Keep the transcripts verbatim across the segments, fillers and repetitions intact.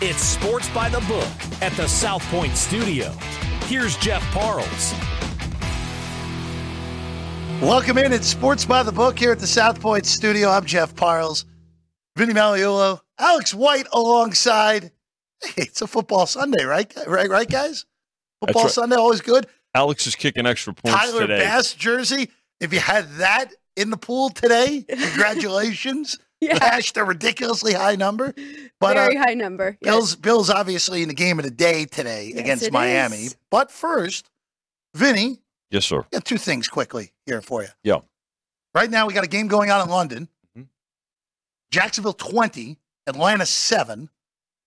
It's Sports by the Book at the South Point Studio. Here's Jeff Parles. Welcome in. It's Sports by the Book here at the South Point Studio. I'm Jeff Parles. Vinny Magliulo. Alex White alongside. Hey, it's a football Sunday, right? Right, right, guys? Football right. Sunday, always good. Alex is kicking extra points Tyler today. Tyler Bass jersey. If you had that in the pool today, congratulations. Yeah. Bashed a ridiculously high number. But, Very uh, high number. Yes. Bills, Bills obviously in the game of the day today yes, against Miami. Is. But first, Vinny. Yes, sir. Got two things quickly here for you. Yeah. Right now, we got a game going on in London. Mm-hmm. Jacksonville twenty, Atlanta seven.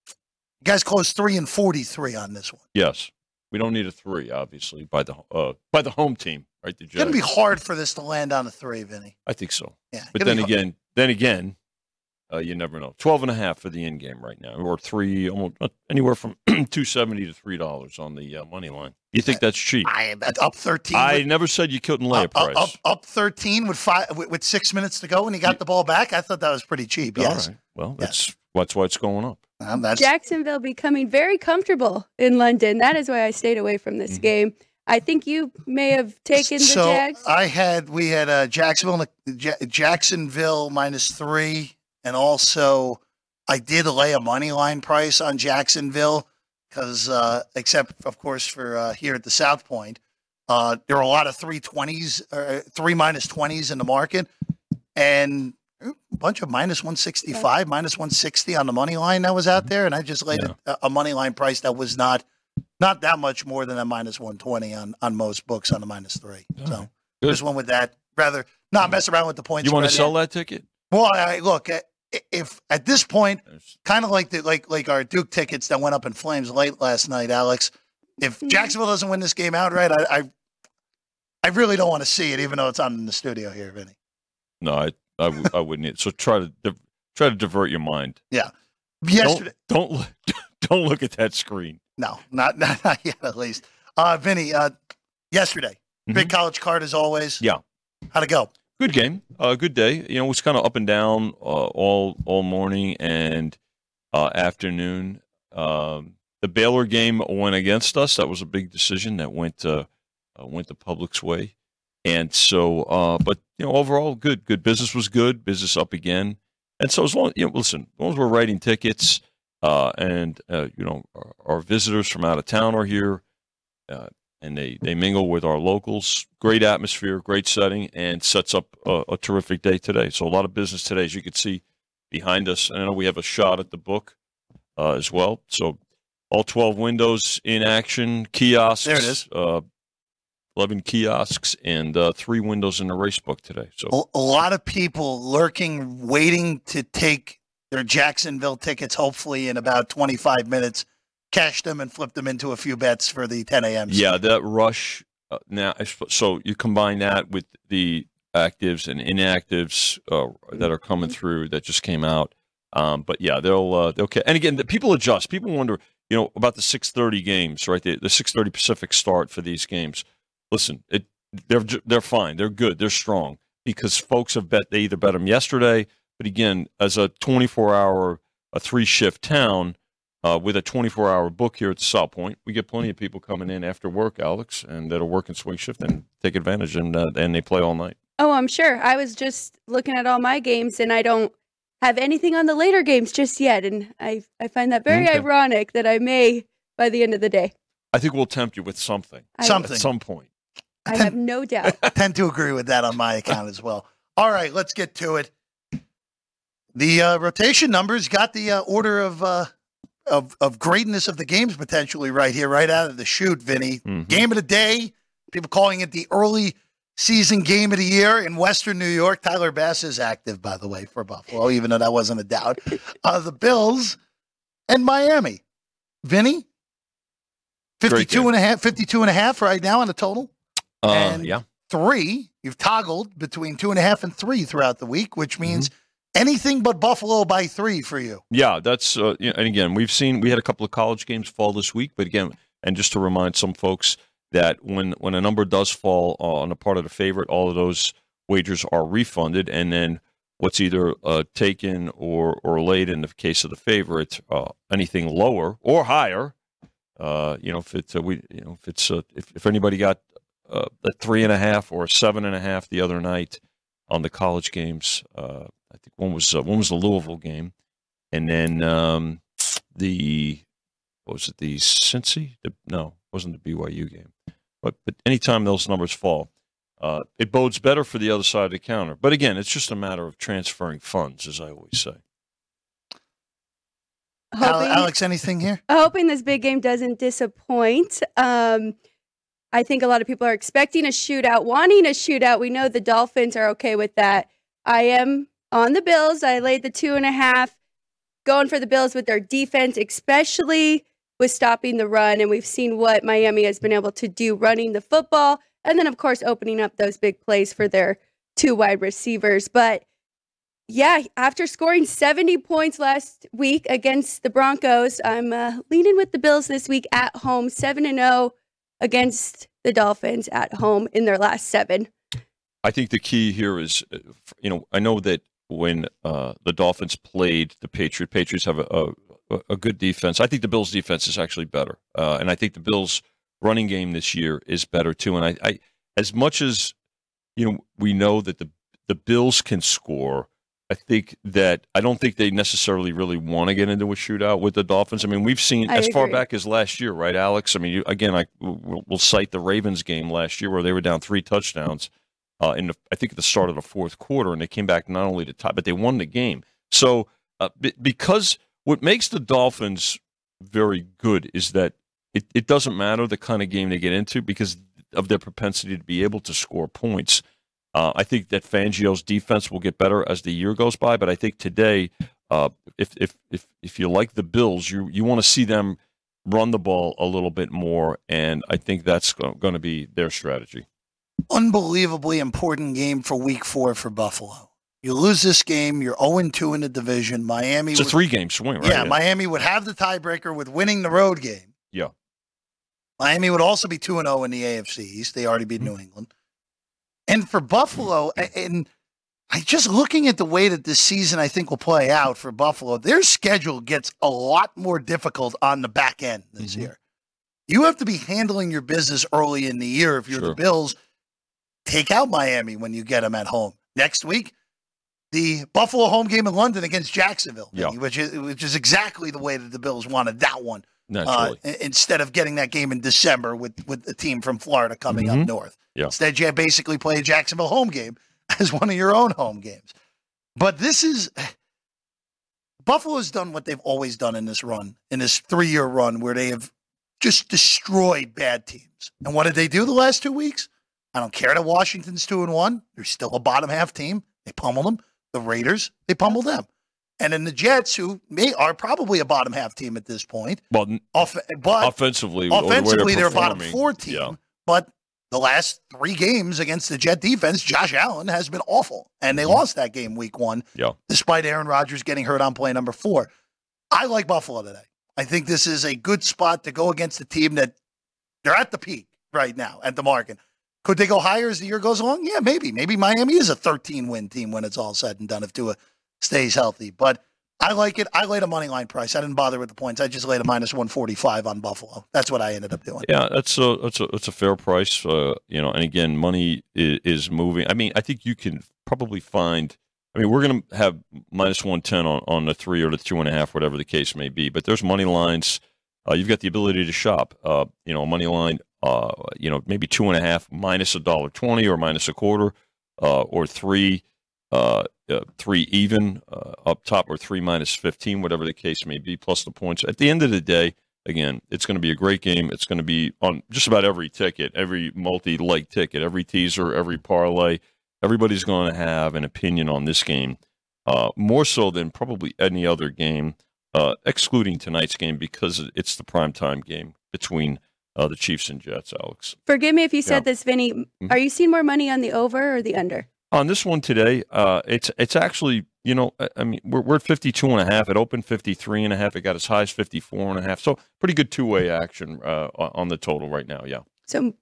You guys closed three and forty-three on this one. Yes. We don't need a three, obviously, by the uh, by the home team, right? The it's going to be hard for this to land on a three, Vinny. I think so. Yeah, but then again, then again, uh, you never know. twelve and a half for the end game right now, or three, almost anywhere from two seventy to three dollars on the uh, money line. You think that's cheap? I up thirteen. I with, never said you couldn't lay up, a price. Up, up, up thirteen with five with, with six minutes to go, and he got the ball back. I thought that was pretty cheap. All yes. Right. Well, that's yes. that's why it's going up. Um, Jacksonville becoming very comfortable in London. That is why I stayed away from this mm-hmm. game. I think you may have taken the so Jags. I had we had uh, Jacksonville J- Jacksonville minus three, and also I did lay a money line price on Jacksonville because, uh, except of course for uh, here at the South Point, uh, there are a lot of three twenties or three minus twenties in the market, and. A bunch of minus one sixty-five, minus one sixty on the money line that was out there, and I just laid yeah. a, a money line price that was not not that much more than a minus one twenty on, on most books on a minus three. All so right. There's one with that. Rather not mess around with the points. You want to sell that ticket? Well, I, look, if at this point, kind of like the like like our Duke tickets that went up in flames late last night, Alex. If Jacksonville doesn't win this game outright, I I, I really don't want to see it, even though it's on in the studio here, Vinny. No, I. I, w- I wouldn't. Either. So try to di- try to divert your mind. Yeah. Yesterday. Don't, don't don't look at that screen. No, not not, not yet at least. Uh, Vinny, uh, yesterday, mm-hmm. big college card as always. Yeah. How'd it go? Good game. Uh, good day. You know, it was kind of up and down uh, all all morning and uh, afternoon. Um, the Baylor game went against us. That was a big decision that went uh, uh, went the public's way. And so, uh, but, you know, overall, good, good business was good. Business up again. And so as long, you know, listen, as long as we're writing tickets uh, and, uh, you know, our, our visitors from out of town are here uh, and they, they mingle with our locals, great atmosphere, great setting, and sets up a, a terrific day today. So a lot of business today, as you can see behind us. And I know we have a shot at the book uh, as well. So all twelve windows in action, kiosks. There it is. Uh, eleven kiosks and uh, three windows in the race book today. So a lot of people lurking, waiting to take their Jacksonville tickets, hopefully in about twenty-five minutes, cash them and flip them into a few bets for the ten a.m. Yeah, that rush. Uh, now, so you combine that with the actives and inactives uh, that are coming through that just came out. Um, but, yeah, they'll uh, – okay. And, again, the people adjust. People wonder, you know, about the six thirty games, right, the, the six thirty Pacific start for these games. Listen, it, they're they're fine. They're good. They're strong because folks have bet. They either bet them yesterday, but again, as a twenty-four hour, a three shift town uh, with a twenty-four hour book here at the South Point, we get plenty of people coming in after work, Alex, and that'll work in swing shift and take advantage, and uh, and they play all night. Oh, I'm sure. I was just looking at all my games, and I don't have anything on the later games just yet, and I I find that very okay. ironic that I may by the end of the day. I think we'll tempt you with something, something at some point. I tend, have no doubt. I tend to agree with that on my account as well. All right, let's get to it. The uh, rotation numbers got the uh, order of, uh, of of greatness of the games potentially right here, right out of the chute, Vinny. Mm-hmm. Game of the day, people calling it the early season game of the year in Western New York. Tyler Bass is active, by the way, for Buffalo, even though that wasn't a doubt. Uh, the Bills and Miami. Vinny, fifty-two and a half, fifty-two and a half right now on the total. Uh, and yeah. three, you've toggled between two and a half and three throughout the week, which means mm-hmm. anything but Buffalo by three for you. Yeah, that's uh, you know, and again, we've seen we had a couple of college games fall this week, but again, and just to remind some folks that when when a number does fall uh, on the part of the favorite, all of those wagers are refunded, and then what's either uh, taken or, or laid in the case of the favorites, uh, anything lower or higher. Uh, you know, if it's uh, we, you know, if it's uh, if, if anybody got uh, a three and a half or a seven and a half the other night on the college games, uh, I think one was uh, one was the Louisville game, and then um, the what was it the Cincy? The, no, it wasn't the B Y U game, but but anytime those numbers fall, uh, it bodes better for the other side of the counter. But again, it's just a matter of transferring funds, as I always say. Hoping, Alex, anything here? Hoping this big game doesn't disappoint. Um, I think a lot of people are expecting a shootout, wanting a shootout. We know the Dolphins are okay with that. I am on the Bills. I laid the two and a half, going for the Bills with their defense, especially with stopping the run. And we've seen what Miami has been able to do running the football. And then, of course, opening up those big plays for their two wide receivers. But yeah, after scoring seventy points last week against the Broncos, I'm uh, leaning with the Bills this week at home, seven and oh against the Dolphins at home in their last seven. I think the key here is, you know, I know that when uh, the Dolphins played the Patriots, Patriots have a, a, a good defense. I think the Bills' defense is actually better. Uh, and I think the Bills' running game this year is better too. And I, I as much as, you know, we know that the the Bills can score, I think that I don't think they necessarily really want to get into a shootout with the Dolphins. I mean, we've seen I as agree. far back as last year, right, Alex? I mean, you, again, I we'll, we'll cite the Ravens game last year where they were down three touchdowns uh, in the, I think at the start of the fourth quarter, and they came back not only to tie, but they won the game. So uh, b- because what makes the Dolphins very good is that it, it doesn't matter the kind of game they get into because of their propensity to be able to score points. Uh, I think that Fangio's defense will get better as the year goes by, but I think today, uh, if if if if you like the Bills, you you want to see them run the ball a little bit more, and I think that's going to be their strategy. Unbelievably important game for Week Four for Buffalo. You lose this game, you're zero and two in the division. Miami, it's a three-game swing, right? Yeah, yeah, Miami would have the tiebreaker with winning the road game. Yeah, Miami would also be two and oh in the A F C East. They already beat mm-hmm. New England. And for Buffalo, and I just looking at the way that this season I think will play out for Buffalo, their schedule gets a lot more difficult on the back end this mm-hmm. year. You have to be handling your business early in the year if you're sure. the Bills. Take out Miami when you get them at home. Next week, the Buffalo home game in London against Jacksonville, yeah. which is which is exactly the way that the Bills wanted that one. Uh, instead of getting that game in December with, with a team from Florida coming mm-hmm. up north. Yeah. Instead, you basically play a Jacksonville home game as one of your own home games. But this is – Buffalo's done what they've always done in this run, in this three-year run where they have just destroyed bad teams. And what did they do the last two weeks? I don't care that Washington's two and one. They're still a bottom-half team. They pummeled them. The Raiders, they pummeled them. And then the Jets, who may are probably a bottom half team at this point, but, off, but offensively, offensively the they're, they're a bottom four team. Yeah. But the last three games against the Jet defense, Josh Allen has been awful, and they mm-hmm. lost that game week one, yeah. despite Aaron Rodgers getting hurt on play number four. I like Buffalo today. I think this is a good spot to go against a team that they're at the peak right now at the market. Could they go higher as the year goes along? Yeah, maybe. Maybe Miami is a thirteen-win team when it's all said and done if Tua stays healthy, but I like it. I laid a money line price. I didn't bother with the points. I just laid a minus one forty five on Buffalo. That's what I ended up doing. Yeah, that's a that's a that's a fair price. Uh, you know, and again, money is, is moving. I mean, I think you can probably find. I mean, we're going to have minus one ten on on the three or the two and a half, whatever the case may be. But there's money lines. Uh, you've got the ability to shop. Uh, you know, money line. Uh, you know, maybe two and a half minus a dollar twenty or minus a quarter, uh, or three. Uh, uh, three even uh, up top or three minus fifteen, whatever the case may be, plus the points. At the end of the day, again, it's going to be a great game. It's going to be on just about every ticket, every multi-leg ticket, every teaser, every parlay. Everybody's going to have an opinion on this game, uh, more so than probably any other game, uh, excluding tonight's game because it's the primetime game between uh, the Chiefs and Jets, Alex. Forgive me if you said yeah. this, Vinny. Mm-hmm. Are you seeing more money on the over or the under? On this one today, uh, it's it's actually, you know, I mean, we're, we're at fifty-two and a half. It opened fifty-three and a half. It got as high as fifty-four and a half. So pretty good two-way action uh, on the total right now, yeah. So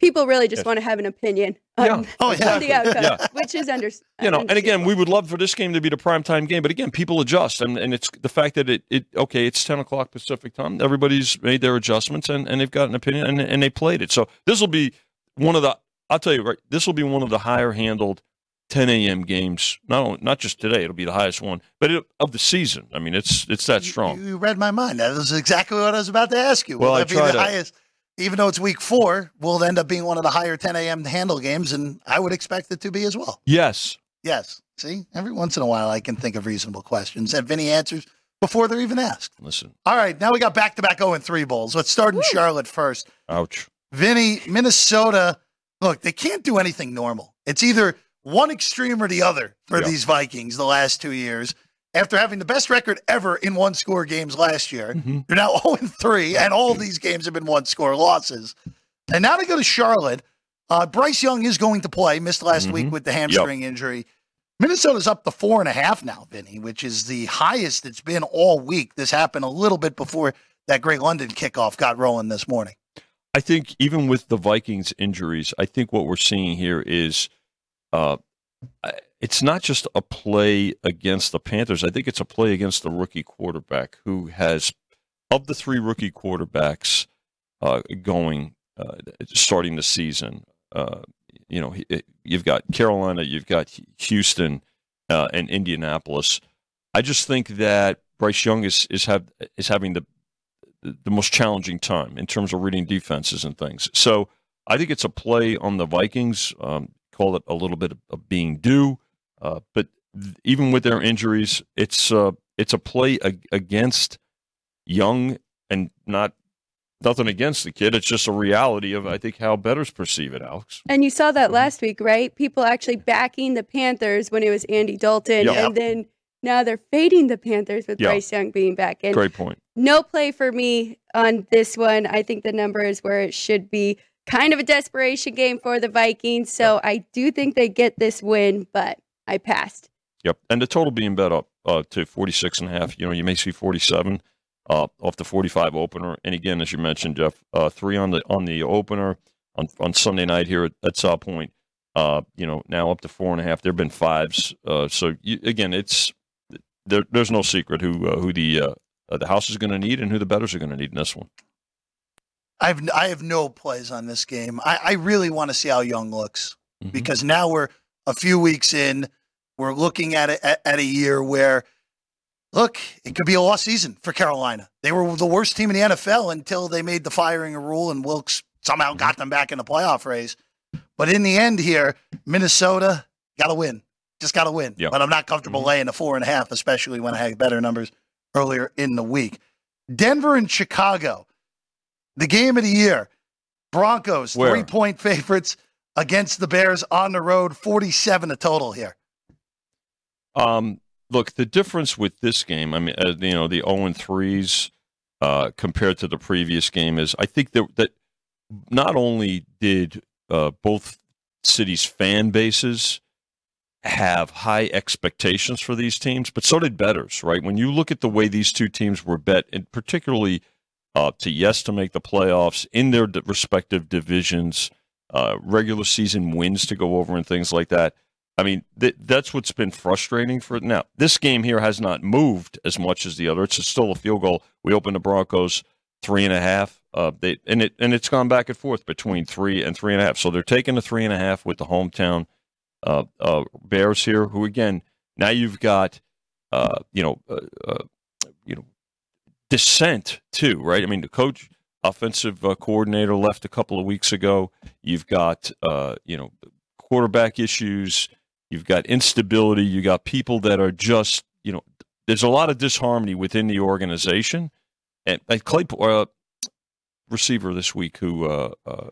people really just yes. want to have an opinion on, yeah. oh, yeah. on the outcome, yeah. which is understandable. You know, and again, we would love for this game to be the primetime game, but again, people adjust, and, and it's the fact that it, it okay, it's ten o'clock Pacific time. Everybody's made their adjustments, and, and they've got an opinion, and, and they played it. So this will be one of the, I'll tell you, right, this will be one of the higher-handled ten a.m. games, not only, not just today, it'll be the highest one, but it, of the season. I mean, it's it's that strong. You, you read my mind. That was exactly what I was about to ask you. Will well, that I be the to, highest? Even though it's week four, will end up being one of the higher ten a.m. handle games, and I would expect it to be as well. Yes. Yes. See, every once in a while I can think of reasonable questions that Vinny answers before they're even asked. Listen. All right, now we got back-to-back oh and three bowls. Let's start in Woo. Charlotte first. Ouch. Vinny, Minnesota, look, they can't do anything normal. It's either one extreme or the other for yeah. these Vikings the last two years. After having the best record ever in one-score games last year, mm-hmm. they're now oh and three, and all these games have been one-score losses. And now they go to Charlotte. Uh, Bryce Young is going to play, missed last mm-hmm. week with the hamstring yep. injury. Minnesota's up to four and a half now, Vinny, which is the highest it's been all week. This happened a little bit before that Great London kickoff got rolling this morning. I think even with the Vikings injuries, I think what we're seeing here is – Uh, it's not just a play against the Panthers. I think it's a play against the rookie quarterback who has, of the three rookie quarterbacks uh, going, uh, starting the season, uh, you know, you've got Carolina, you've got Houston, uh, and Indianapolis. I just think that Bryce Young is, is, have, is having the, the most challenging time in terms of reading defenses and things. So I think it's a play on the Vikings. Um, call it a little bit of being due, uh, but th- even with their injuries, it's uh, it's a play ag- against Young, and not nothing against the kid. It's just a reality of, I think, how bettors perceive it, Alex. And you saw that last week, right? People actually backing the Panthers when it was Andy Dalton, yeah. and then now they're fading the Panthers with yeah. Bryce Young being back. And great point. No play for me on this one. I think the number is where it should be. Kind of a desperation game for the Vikings, so I do think they get this win, but I passed. Yep, and the total being bet up uh, to forty-six and a half. You know, you may see forty-seven uh, off the forty-five opener. And again, as you mentioned, Jeff, uh, three on the on the opener on, on Sunday night here at, at South Point. Uh, you know, now up to four and a half. There have been fives. Uh, so you, again, it's there, there's no secret who uh, who the uh, uh, the house is going to need and who the bettors are going to need in this one. I've I have no plays on this game. I, I really want to see how Young looks mm-hmm. because now we're a few weeks in. We're looking at a, at, at a year where, look, it could be a lost season for Carolina. They were the worst team in the N F L until they made the firing rule and Wilkes somehow got them back in the playoff race. But in the end here, Minnesota got to win. Just got to win. Yep. But I'm not comfortable mm-hmm. laying a four and a half, especially when I had better numbers earlier in the week. Denver and Chicago. The game of the year, Broncos, Where? three-point favorites against the Bears on the road, forty-seven a total here. Um, look, the difference with this game, I mean, uh, you know, the oh and threes uh, compared to the previous game is I think that, that not only did uh, both cities' fan bases have high expectations for these teams, but so did bettors, right? When you look at the way these two teams were bet, and particularly – Uh, to yes to make the playoffs in their d- respective divisions, uh, regular season wins to go over and things like that. I mean, th- that's what's been frustrating for it. Now, this game here has not moved as much as the other. It's still a field goal. We opened the Broncos three and a half. Uh, they and it and it's gone back and forth between three and three and a half. So they're taking the three and a half with the hometown uh, uh, Bears here, who again now you've got uh, you know uh, uh, you know. Dissent too, right? I mean, the coach, offensive uh, coordinator left a couple of weeks ago. You've got, uh, you know, quarterback issues. You've got instability. You got people that are just, you know, there's a lot of disharmony within the organization. And, and Claypool, uh, receiver this week, who uh, uh,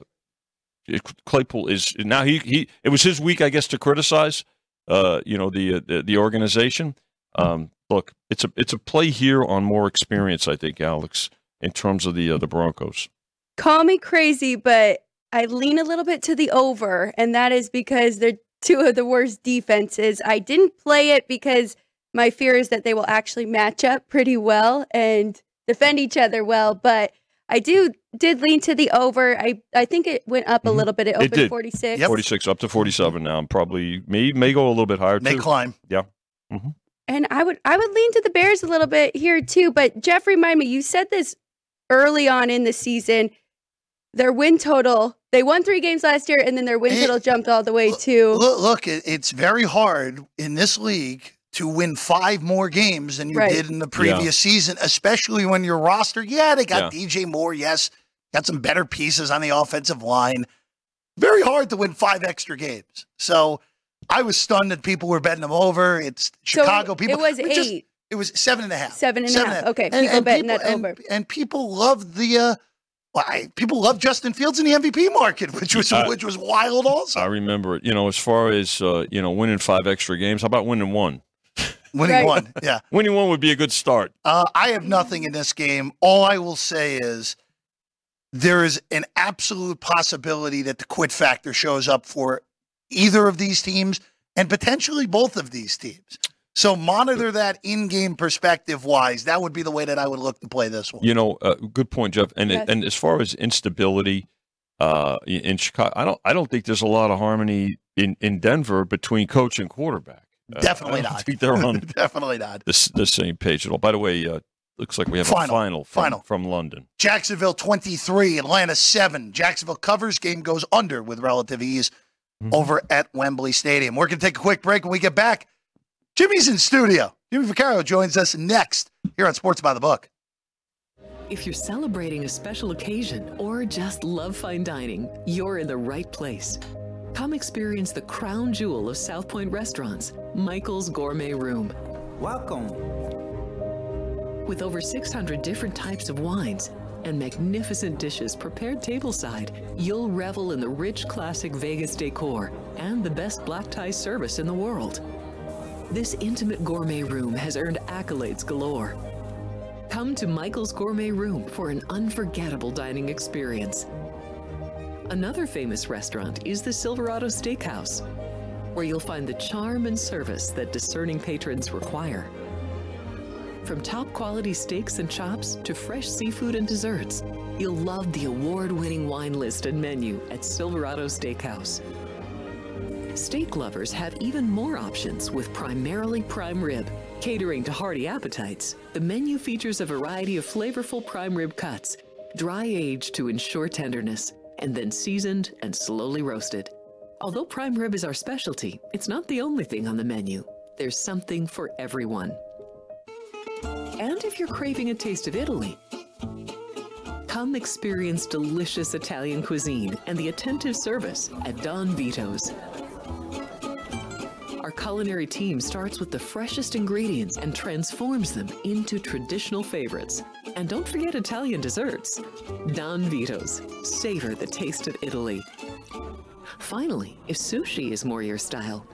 Claypool is now he he. It was his week, I guess, to criticize, uh, you know, the uh, the, the organization. Um, Look, it's a it's a play here on more experience, I think, Alex, in terms of the uh, the Broncos. Call me crazy, but I lean a little bit to the over, and that is because they're two of the worst defenses. I didn't play it because my fear is that they will actually match up pretty well and defend each other well, but I do did lean to the over. I, I think it went up a little bit. It opened it forty-six. Yep. forty-six up to forty-seven now. Probably may may go a little bit higher. May too. climb. Yeah. Mm-hmm. And I would I would lean to the Bears a little bit here too. But Jeff, remind me, you said this early on in the season. Their win total. They won three games last year, and then their win it, total jumped all the way to. Look, look, it's very hard in this league to win five more games than you right. did in the previous yeah. season, especially when your roster, yeah, they got yeah. D J Moore, yes, got some better pieces on the offensive line. Very hard to win five extra games. So I was stunned that people were betting them over. It's Chicago so people. It was eight. Just, it was seven and a half. Seven and, seven and a half. half. Okay, and, people and betting people, that over. And, and people loved the uh, Why people love Justin Fields in the M V P market, which was I, which was wild also. I remember it. You know, as far as uh, you know, winning five extra games, how about winning one? Winning right. one, yeah. Winning one would be a good start. Uh, I have nothing in this game. All I will say is there is an absolute possibility that the quit factor shows up for either of these teams and potentially both of these teams. So monitor that in-game perspective-wise. That would be the way that I would look to play this one. You know, uh, good point, Jeff. And yes. and as far as instability uh, in Chicago, I don't I don't think there's a lot of harmony in, in Denver between coach and quarterback. Definitely uh, I not. Think they're on Definitely not. The, the same page at all. By the way, uh, looks like we have final, a final from, final from London. Jacksonville twenty-three, Atlanta seven. Jacksonville covers, game goes under with relative ease mm-hmm. over at Wembley Stadium. We're going to take a quick break. When we get back, Jimmy's in studio. Jimmy Vaccaro joins us next here on Sports by the Book. If you're celebrating a special occasion or just love fine dining, you're in the right place. Come experience the crown jewel of South Point restaurants, Michael's Gourmet Room. Welcome. With over six hundred different types of wines and magnificent dishes prepared tableside, you'll revel in the rich classic Vegas decor and the best black tie service in the world. This intimate gourmet room has earned accolades galore. Come to Michael's Gourmet Room for an unforgettable dining experience. Another famous restaurant is the Silverado Steakhouse, where you'll find the charm and service that discerning patrons require. From top-quality steaks and chops to fresh seafood and desserts, you'll love the award-winning wine list and menu at Silverado Steakhouse. Steak lovers have even more options with primarily prime rib, catering to hearty appetites. The menu features a variety of flavorful prime rib cuts, dry-aged to ensure tenderness, and then seasoned and slowly roasted. Although prime rib is our specialty, it's not the only thing on the menu. There's something for everyone. And if you're craving a taste of Italy, come experience delicious Italian cuisine and the attentive service at Don Vito's. Our culinary team starts with the freshest ingredients and transforms them into traditional favorites. And don't forget Italian desserts. Don Vito's. Savor the taste of Italy. Finally, if sushi is more your style,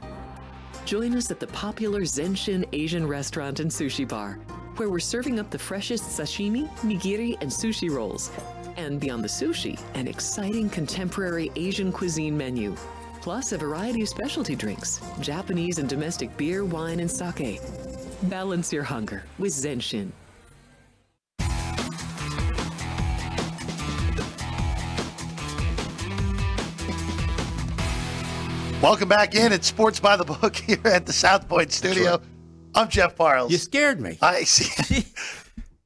join us at the popular Zenshin Asian Restaurant and Sushi Bar, where we're serving up the freshest sashimi, nigiri, and sushi rolls. And beyond the sushi, an exciting contemporary Asian cuisine menu, plus a variety of specialty drinks, Japanese and domestic beer, wine, and sake. Balance your hunger with Zenshin. Welcome back in at Sports by the Book here at the South Point Studio. Right. I'm Jeff Parles. You scared me. I see.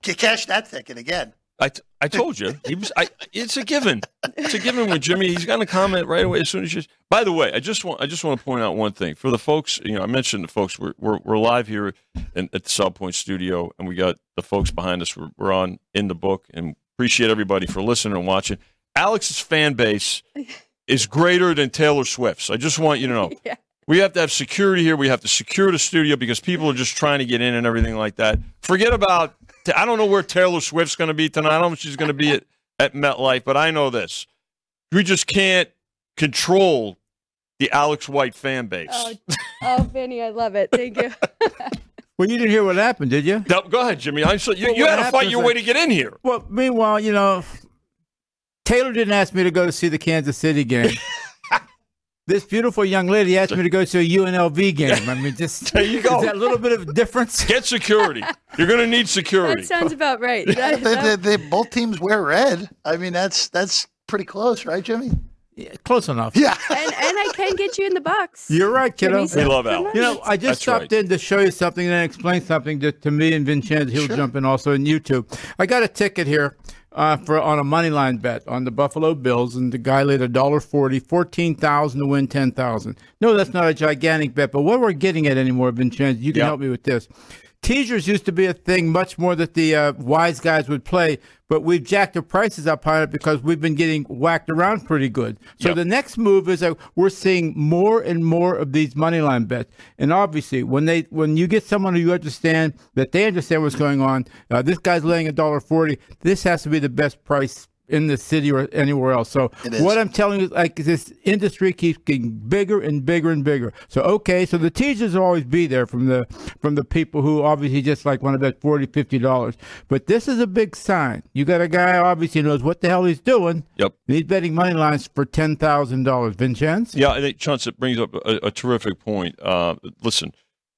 You cashed that ticket again. I, t- I told you. He was, I, it's a given. It's a given with Jimmy. He's going to comment right away as soon as you. By the way, I just want I just want to point out one thing for the folks. You know, I mentioned the folks. We're we're, we're live here in, at the South Point Studio, and we got the folks behind us. We're, we're on In the Book, and appreciate everybody for listening and watching. Alex's fan base is greater than Taylor Swift's. I just want you to know. Yeah. We have to have security here. We have to secure the studio because people are just trying to get in and everything like that. Forget about, I don't know where Taylor Swift's going to be tonight. I don't know if she's going to be at, at MetLife, but I know this. We just can't control the Alex White fan base. Oh, oh Vinny, I love it. Thank you. Well, you didn't hear what happened, did you? No, go ahead, Jimmy. I'm so, you well, you had to fight your like, way to get in here. Well, meanwhile, you know, Taylor didn't ask me to go to see the Kansas City game. This beautiful young lady asked me to go to a U N L V game. I mean, just there you go. Is that a little bit of difference? Get security. You're going to need security. That sounds about right. That, they, that... They, they, both teams wear red. I mean, that's that's pretty close, right, Jimmy? Yeah, close enough. Yeah. and, and I can get you in the box. You're right, kiddo. We love Alex. You know, I just that's stopped right. in to show you something and then explain something to, to me and Vincenzo. He'll sure. jump in also on YouTube. I got a ticket here. Uh, for on a money line bet on the Buffalo Bills, and the guy laid a dollar forty, fourteen thousand to win ten thousand. No, that's not a gigantic bet, but what we're getting at anymore, Vincenzo, you can yep. help me with this. Teasers used to be a thing much more that the uh, wise guys would play, but we've jacked the prices up on it because we've been getting whacked around pretty good. So yep. the next move is that we're seeing more and more of these money line bets. And obviously, when they when you get someone who you understand, that they understand what's going on, uh, this guy's laying one dollar forty, this has to be the best price in the city or anywhere else. So what I'm telling you is, like, this industry keeps getting bigger and bigger and bigger. So, okay, so the teasers will always be there from the from the people who obviously just like want to bet forty dollars, fifty dollars. But this is a big sign. You got a guy obviously knows what the hell he's doing. Yep. And he's betting money lines for ten thousand dollars. Vincenzo? Yeah, I think, Chance, it brings up a, a terrific point. Uh, listen,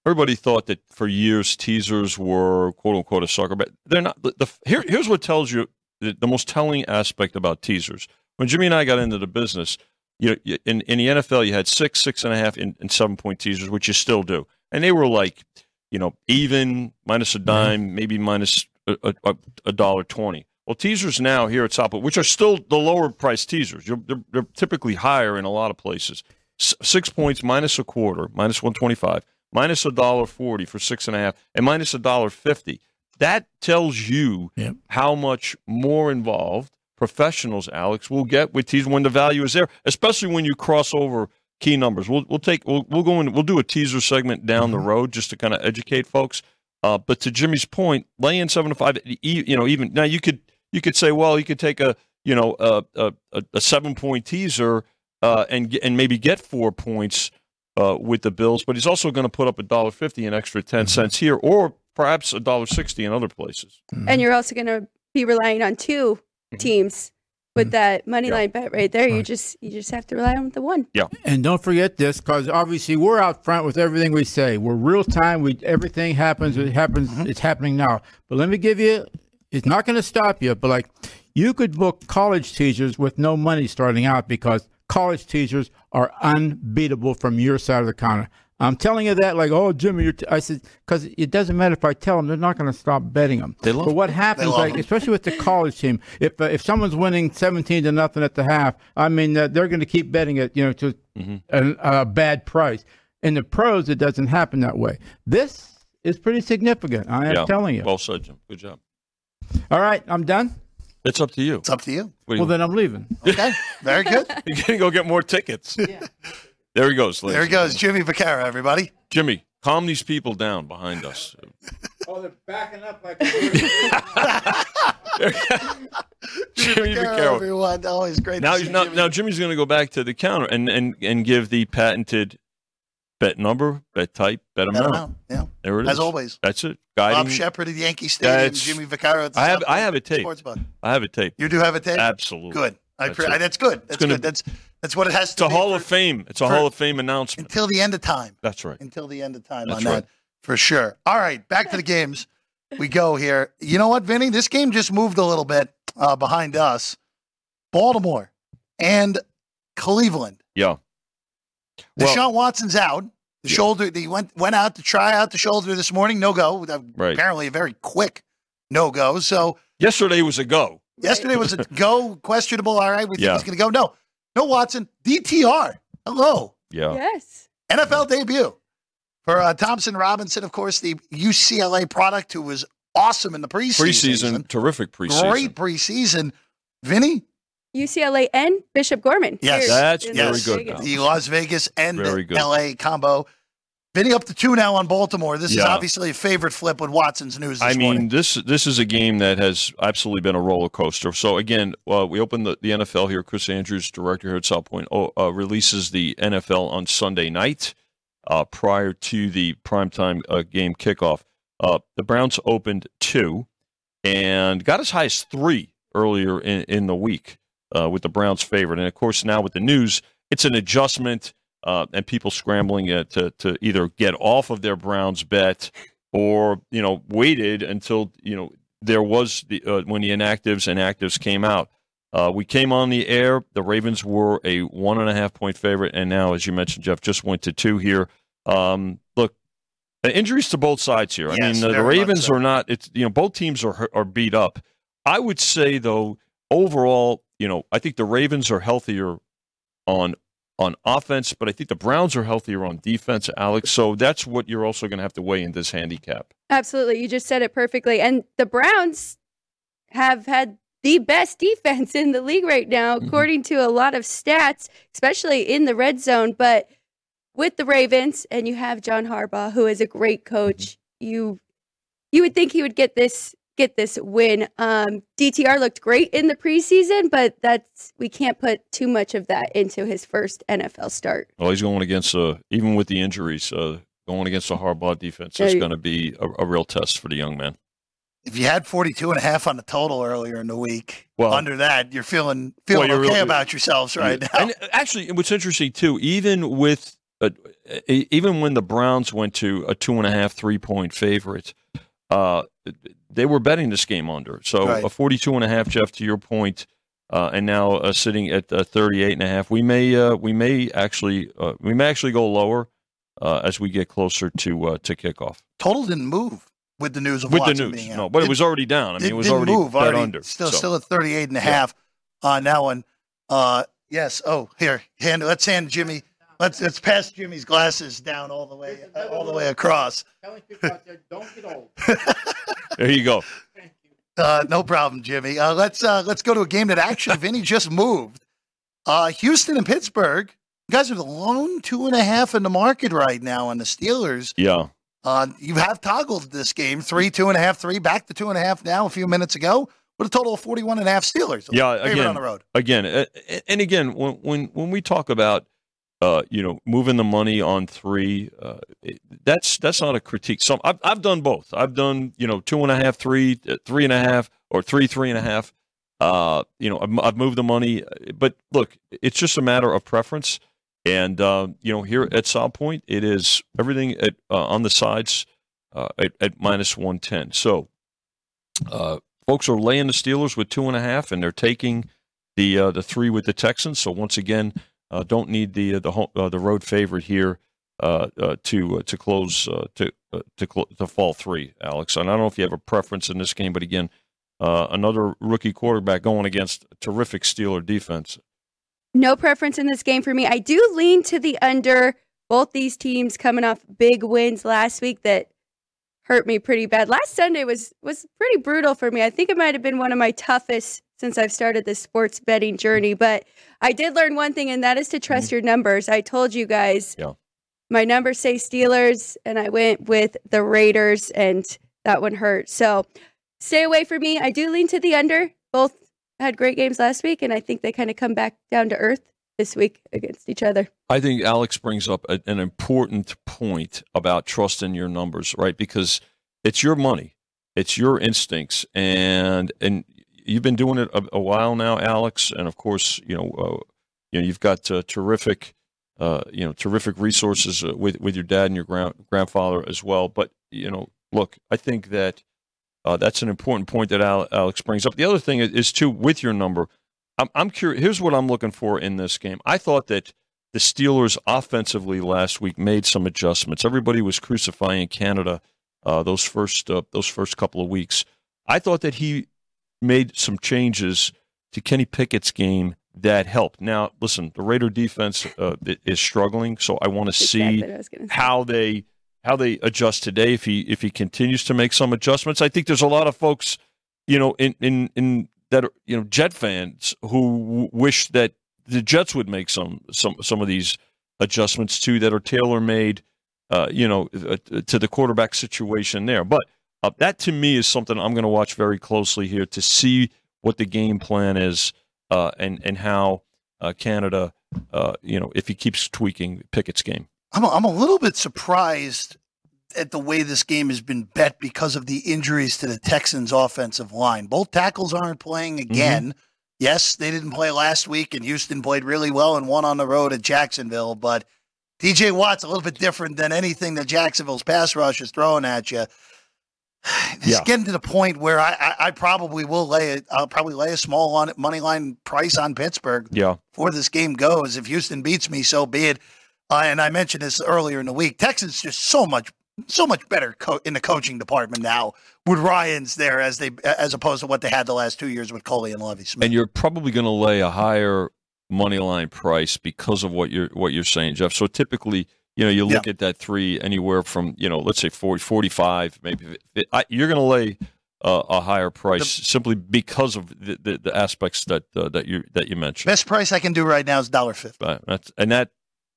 everybody thought that for years teasers were, quote-unquote, a sucker bet. They're not. The, the, here, here's what tells you the most telling aspect about teasers. When Jimmy and I got into the business, you know, in, in the N F L, you had six, six and a half, and, and seven-point teasers, which you still do. And they were like, you know, even, minus a dime, maybe minus a, a, a dollar twenty. Well, teasers now here at South Point, which are still the lower-priced teasers. You're, they're, they're typically higher in a lot of places. S- six points minus a quarter, minus one twenty-five, minus a dollar forty for six and a half, and minus a dollar fifty. That tells you yep. how much more involved professionals, Alex, will get with teasers when the value is there, especially when you cross over key numbers. We'll we'll take we'll we'll go in we'll do a teaser segment down mm-hmm. the road just to kind of educate folks. Uh, but to Jimmy's point, lay in seven to five. You know, even now you could you could say, well, you could take a you know a a, a seven point teaser uh, and and maybe get four points uh, with the Bills, but he's also going to put up a dollar fifty, an extra ten mm-hmm. cents here, or perhaps a dollar sixty in other places, mm-hmm. and you're also going to be relying on two teams with mm-hmm. that money yeah. line bet right there. Right. You just you just have to rely on the one. Yeah, and don't forget this, because obviously we're out front with everything we say. We're real time. We everything happens. It happens. Mm-hmm. It's happening now. But let me give you. It's not going to stop you. But like, you could book college teachers with no money starting out, because college teachers are unbeatable from your side of the counter. I'm telling you that, like, oh, Jimmy, you're t-. I said, because it doesn't matter if I tell them, they're not going to stop betting them. They love but what happens, like, them. especially with the college team, if uh, if someone's winning seventeen to nothing at the half, I mean, uh, they're going to keep betting it, you know, to mm-hmm. a, a bad price. In the pros, it doesn't happen that way. This is pretty significant. I am yeah. telling you. Well said, Jim. Good job. All right, I'm done. It's up to you. It's up to you. Well, you then I'm leaving. Okay, very good. You're going to go get more tickets. Yeah. There he goes. There he goes. Jimmy Vaccaro, everybody. Jimmy, calm these people down behind us. Oh, they're backing up like Jimmy Vaccaro, everyone. Always great now to he's see not, Jimmy. Now Jimmy's going to go back to the counter and, and, and give the patented bet number, bet type, bet amount. amount. Yeah. There it is. As always. That's it. Guiding. Bob Shepherd at the Yankee Stadium, Jimmy Vaccaro at the I have, I have a tape. I have a tape. You do have a tape? Absolutely. Good. I that's, pre- that's good. That's gonna, good. That's that's what it has to be. It's a Hall for, of Fame. It's a for, Hall of Fame announcement. Until the end of time. That's right. Until the end of time that's on right. that, for sure. All right, back to the games. We go here. You know what, Vinny? This game just moved a little bit uh, behind us. Baltimore and Cleveland. Yeah. Well, Deshaun Watson's out. The yeah. shoulder, he went, went out to try out the shoulder this morning. No go. Right. Apparently a very quick no go. So yesterday was a go. Yesterday was a go, questionable. All right, we think yeah. he's going to go. No, no Watson. D T R. Hello. Yeah. Yes. N F L debut for uh, Thompson Robinson, of course, the U C L A product, who was awesome in the preseason. Preseason, terrific preseason. Great preseason. Vinny? U C L A and Bishop Gorman. Yes, Here that's yes. very good. The Las Vegas and L A combo. Vinny, up to two now on Baltimore. This yeah. is obviously a favorite flip with Watson's news this I mean, morning. this this is a game that has absolutely been a roller coaster. So, again, uh, we opened the, the N F L here. Chris Andrews, director here at South Point, uh, releases the N F L on Sunday night uh, prior to the primetime uh, game kickoff. Uh, the Browns opened two and got as high as three earlier in, in the week uh, with the Browns' favorite. And, of course, now with the news, it's an adjustment – uh, and people scrambling uh, to to either get off of their Browns bet or, you know, waited until, you know, there was the uh, when the inactives and actives came out. Uh, we came on the air. The Ravens were a one and a half point favorite, and now, as you mentioned, Jeff, just went to two here. Um, look, injuries to both sides here. I yes, mean, the, the Ravens so. are not. It's you know, both teams are are beat up. I would say though, overall, you know, I think the Ravens are healthier on on offense, but I think the Browns are healthier on defense, Alex. So that's what you're also going to have to weigh in this handicap. Absolutely, you just said it perfectly. And the Browns have had the best defense in the league right now, according to a lot of stats, especially in the red zone. But with the Ravens, and you have John Harbaugh, who is a great coach, you you would think he would get this get this win. Um, D T R looked great in the preseason, but that's we can't put too much of that into his first N F L start. Well, he's going against uh, even with the injuries, uh, going against the Harbaugh defense is going to be a, a real test for the young man. If you had forty-two and a half on the total earlier in the week, well, under that, you're feeling feeling well, you're okay really, about yourselves right now. And actually, what's interesting, too, even with uh, even when the Browns went to a two and a half, three-point favorite, uh, they were betting this game under. So right. a forty-two and a half, Jeff, to your point, uh, and now uh, sitting at uh, thirty-eight and a half, we may uh, we may actually uh, we may actually go lower uh, as we get closer to uh, to kickoff. Total didn't move. With the news of with Watson the news, being out. No, but it, it was already down. I mean, it, it was already move, bet already under. Still, so. still at thirty-eight and a half yeah. on that one. Uh, yes. Oh, here, hand. Let's hand Jimmy. Let's let's pass Jimmy's glasses down all the way, uh, all the way across. Telling people out there, don't get old. There you go. Thank you. Uh, no problem, Jimmy. Uh, let's uh, let's go to a game that actually Vinny just moved. Uh, Houston and Pittsburgh. You guys are the lone two and a half in the market right now on the Steelers. Yeah. Uh, you have toggled this game, three, two and a half, three, back to two and a half now a few minutes ago, with a total of forty-one and a half Steelers. Yeah, again, on the road. Again, uh, and again, when, when when we talk about, uh, you know, moving the money on three, uh, that's that's not a critique. Some I've, I've done both. I've done, you know, two and a half, three, three and a half, or three, three and a half. Uh, you know, I've, I've moved the money. But, look, it's just a matter of preference. And, uh, you know, here at South Point, it is everything at, uh, on the sides uh, at, at minus one ten. So uh, folks are laying the Steelers with two and a half, and they're taking the uh, the three with the Texans. So once again, uh, don't need the uh, the home, uh, the road favorite here uh, uh, to uh, to close uh, to uh, to cl- to fall three, Alex. And I don't know if you have a preference in this game, but again, uh, another rookie quarterback going against a terrific Steeler defense. No preference in this game for me. I do lean to the under. Both these teams coming off big wins last week that hurt me pretty bad. Last Sunday was was pretty brutal for me. I think it might have been one of my toughest since I've started this sports betting journey. But I did learn one thing, and that is to trust your numbers. I told you guys yeah. my numbers say Steelers, and I went with the Raiders, and that one hurt. So stay away from me. I do lean to the under. Both had great games last week, and I think they kind of come back down to earth this week against each other. I think Alex brings up a, an important point about trusting your numbers, right? Because it's your money, it's your instincts, and and you've been doing it a, a while now, Alex. And of course, you know, uh, you know, you've got uh, terrific, uh, you know, terrific resources uh, with with your dad and your grand, grandfather as well. But you know, look, I think that. Uh, that's an important point that Alex brings up. The other thing is, is too, with your number, I'm, I'm curious. Here's what I'm looking for in this game. I thought that the Steelers offensively last week made some adjustments. Everybody was crucifying Canada uh, those first uh, those first couple of weeks. I thought that he made some changes to Kenny Pickett's game that helped. Now, listen, the Raider defense uh, is struggling, so I want to see how they. How they adjust today if he if he continues to make some adjustments. I think there's a lot of folks, you know, in in, in that are, you know, Jet fans who wish that the Jets would make some some some of these adjustments too that are tailor made, uh, you know, uh, to the quarterback situation there. But uh, that to me is something I'm going to watch very closely here to see what the game plan is uh, and and how uh, Canada, uh, you know, if he keeps tweaking Pickett's game. I'm a, I'm a little bit surprised at the way this game has been bet because of the injuries to the Texans' offensive line. Both tackles aren't playing again. Mm-hmm. Yes, they didn't play last week, and Houston played really well and won on the road at Jacksonville, but D J Watt's a little bit different than anything that Jacksonville's pass rush is throwing at you. It's yeah. getting to the point where I, I, I probably will lay it. I'll probably lay a small on money line price on Pittsburgh. Yeah. Before this game goes, if Houston beats me, so be it. Uh, and I mentioned this earlier in the week. Texans just so much, so much better co- in the coaching department now with Ryan's there as they as opposed to what they had the last two years with Coley and Lovie Smith. And you're probably going to lay a higher money line price because of what you're what you're saying, Jeff. So typically, you know, you look yeah. at that three anywhere from, you know, let's say forty, forty-five, maybe. It, I, you're going to lay uh, a higher price the, simply because of the, the, the aspects that uh, that you that you mentioned. Best price I can do right now is one dollar fifty. Right, that's, and that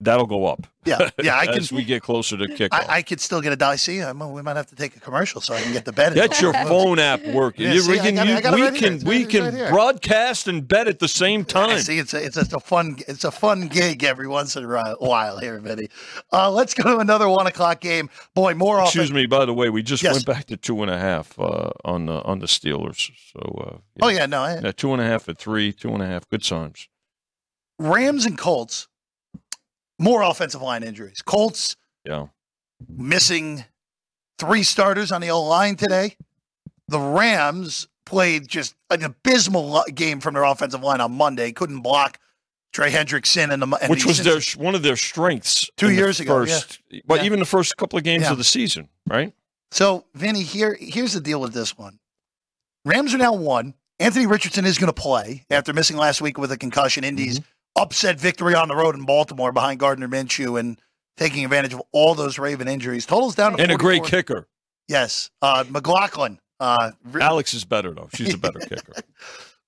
that'll go up. Yeah, yeah. I can, as we get closer to kickoff, I, I could still get a dollar. See, I'm, we might have to take a commercial so I can get the bet. That's your phone app working. Yeah, see, can, gotta, you, we right can we right can right broadcast and bet at the same time. Yeah, see, it's a, it's just a fun it's a fun gig every once in a while here, Vinny. Uh, let's go to another one o'clock game. Boy, more often. Excuse me. By the way, we just yes. went back to two and a half uh, on the on the Steelers. So. Uh, yeah. Oh yeah, no. I, yeah, two and a half at three, two and a half. Good times. Rams and Colts. More offensive line injuries. Colts yeah. missing three starters on the O-line today. The Rams played just an abysmal game from their offensive line on Monday. Couldn't block Trey Hendrickson. And the and Which the was their one of their strengths. Two years ago. First, yeah. But yeah. even the first couple of games yeah. of the season, right? So, Vinny, here, here's the deal with this one. Rams are now one. Anthony Richardson is going to play after missing last week with a concussion. Indies. Mm-hmm. Upset victory on the road in Baltimore behind Gardner Minshew and taking advantage of all those Raven injuries. Totals down to and forty-four. And a great kicker. Yes. Uh, McLaughlin. Uh, Alex is better, though. She's a better kicker.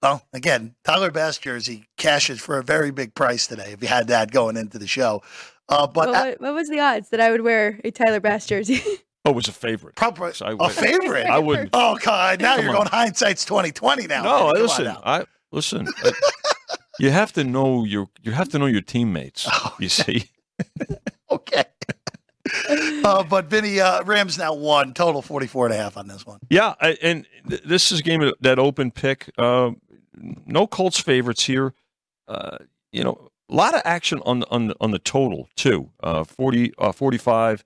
Well, again, Tyler Bass jersey cashes for a very big price today if you had that going into the show. Uh, but well, what, what was the odds that I would wear a Tyler Bass jersey? Oh, it was a favorite. Probably, so I a favorite? I wouldn't. Oh, God. Now Come you're on. Going hindsight's twenty twenty now. No, man. listen. I Listen. I, You have to know your you have to know your teammates. Oh, you see, okay. uh, but Vinny, uh, Rams now one total forty-four and a half on this one. Yeah, I, and th- this is a game of that open pick. Uh, no Colts favorites here. Uh, you know, a lot of action on the, on the, on the total too. Uh, forty, uh, forty-five,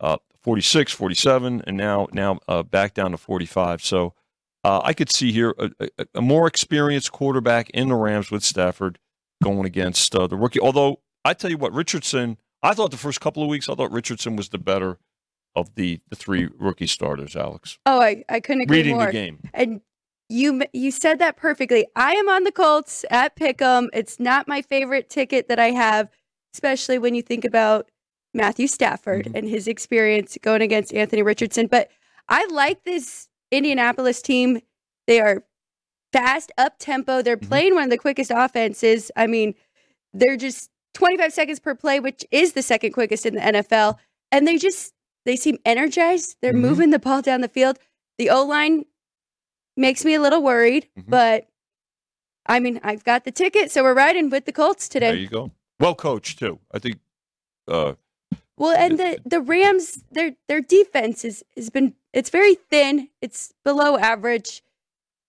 uh, forty-six, forty-seven, and now now uh, back down to forty-five. So. Uh, I could see here a, a, a more experienced quarterback in the Rams with Stafford going against uh, the rookie. Although, I tell you what, Richardson, I thought the first couple of weeks, I thought Richardson was the better of the, the three rookie starters, Alex. Oh, I, I couldn't agree Reading more. Reading the game. And you you said that perfectly. I am on the Colts at Pick'em. It's not my favorite ticket that I have, especially when you think about Matthew Stafford mm-hmm. and his experience going against Anthony Richardson. But I like this Indianapolis team. They are fast, up tempo. They're playing one of the quickest offenses. I mean, they're just twenty-five seconds per play, which is the second quickest in the N F L. And they just, they seem energized. They're mm-hmm. moving the ball down the field. The O-line makes me a little worried, mm-hmm. but I mean, I've got the ticket, so we're riding with the Colts today. There you go. Well coached too. I think, uh, Well, and the, the Rams, their their defense is has been it's very thin. It's below average.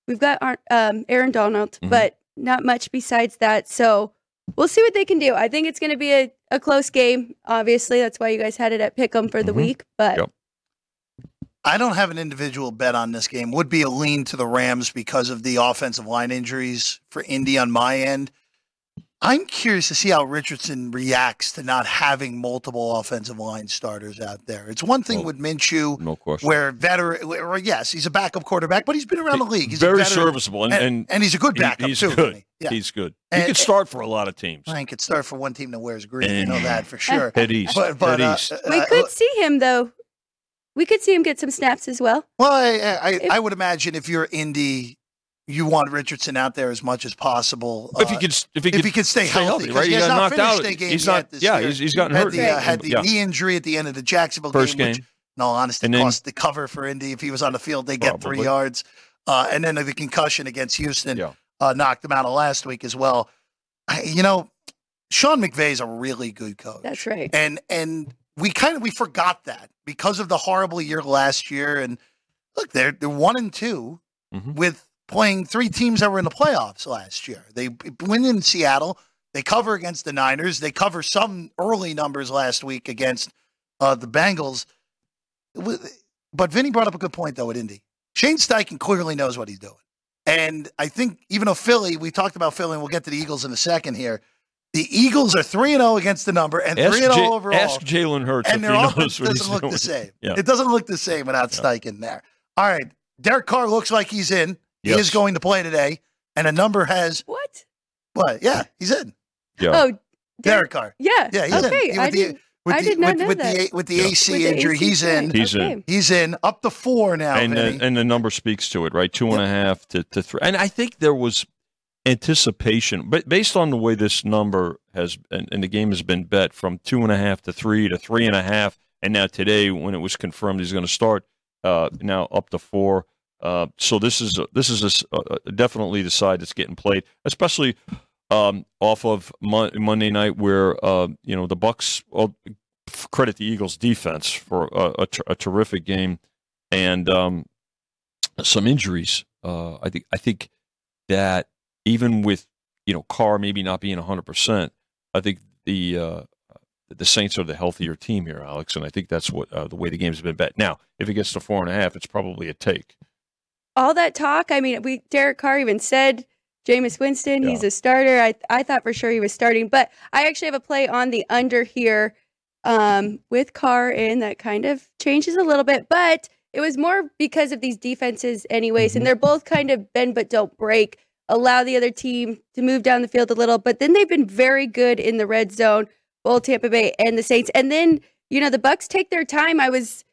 We've got our, um, Aaron Donald, mm-hmm. but not much besides that. So we'll see what they can do. I think it's going to be a, a close game. Obviously, that's why you guys had it at Pick'em for the mm-hmm. week. But yep. I don't have an individual bet on this game. Would be a lean to the Rams because of the offensive line injuries for Indy on my end. I'm curious to see how Richardson reacts to not having multiple offensive line starters out there. It's one thing oh, with Minshew, no question. Where veteran, where, yes, he's a backup quarterback, but he's been around the league. He's very a veteran, serviceable, and, and and he's a good backup. He's too, good. He? Yeah. He's good. He and, could start for a lot of teams. I could start for one team that wears green. And, you know that for sure. Head East. But, but, head uh, East. We uh, could see him though. We could see him get some snaps as well. Well, I I, if, I would imagine if you're Indy. You want Richardson out there as much as possible. If he could, if he could, if he could stay, stay healthy, right? He, he got knocked out. He's not. This yeah, he's, he's gotten had hurt. The, uh, had the yeah. knee injury at the end of the Jacksonville First game, game. Which, in all honesty, then, cost the cover for Indy. If he was on the field, they get three yards. Uh, and then the concussion against Houston yeah. uh, knocked them out of last week as well. I, you know, Sean McVay's a really good coach. That's right. And and we kind of we forgot that because of the horrible year last year. And look, they're they're one and two mm-hmm. with. Playing three teams that were in the playoffs last year. They win in Seattle. They cover against the Niners. They cover some early numbers last week against uh, the Bengals. But Vinny brought up a good point, though, at Indy. Shane Steichen clearly knows what he's doing. And I think even though Philly, we talked about Philly, and we'll get to the Eagles in a second here. The Eagles are three and oh against the number and three and oh overall. Ask Jalen Hurts if he knows what he's doing. And their offense doesn't look the same. Yeah. It doesn't look the same without yeah. Steichen there. All right. Derek Carr looks like he's in. Yes. He is going to play today. And a number has. What? What? Yeah, he's in. Yeah. Oh, Derek, Derek Carr. Yeah. Yeah, he's okay. in. He, with I the, didn't, with I did the, not with, know with that. The, with the yeah. A C with injury, the A C he's in. He's okay. in. He's in. Up to four now. And, uh, and the number speaks to it, right? Two yeah. and a half to, to three. And I think there was anticipation, but based on the way this number has, and, and the game has been bet from two and a half to three to three and a half. And now today, when it was confirmed he's going to start, uh, now up to four. Uh, so this is this is a, uh, definitely the side that's getting played, especially um, off of Mo- Monday night, where uh, you know the Bucs. Well, credit the Eagles' defense for a, a, ter- a terrific game and um, some injuries. Uh, I think I think that even with you know Carr maybe not being one hundred percent, I think the uh, the Saints are the healthier team here, Alex, and I think that's what uh, the way the game's been bet. Now, if it gets to four and a half, it's probably a take. All that talk, I mean, we Derek Carr even said Jameis Winston, yeah. he's a starter. I I thought for sure he was starting, but I actually have a play on the under here um, with Carr in that kind of changes a little bit, but it was more because of these defenses anyways, mm-hmm. and they're both kind of bend but don't break, allow the other team to move down the field a little, but then they've been very good in the red zone, both Tampa Bay and the Saints. And then, you know, the Bucs take their time. I was...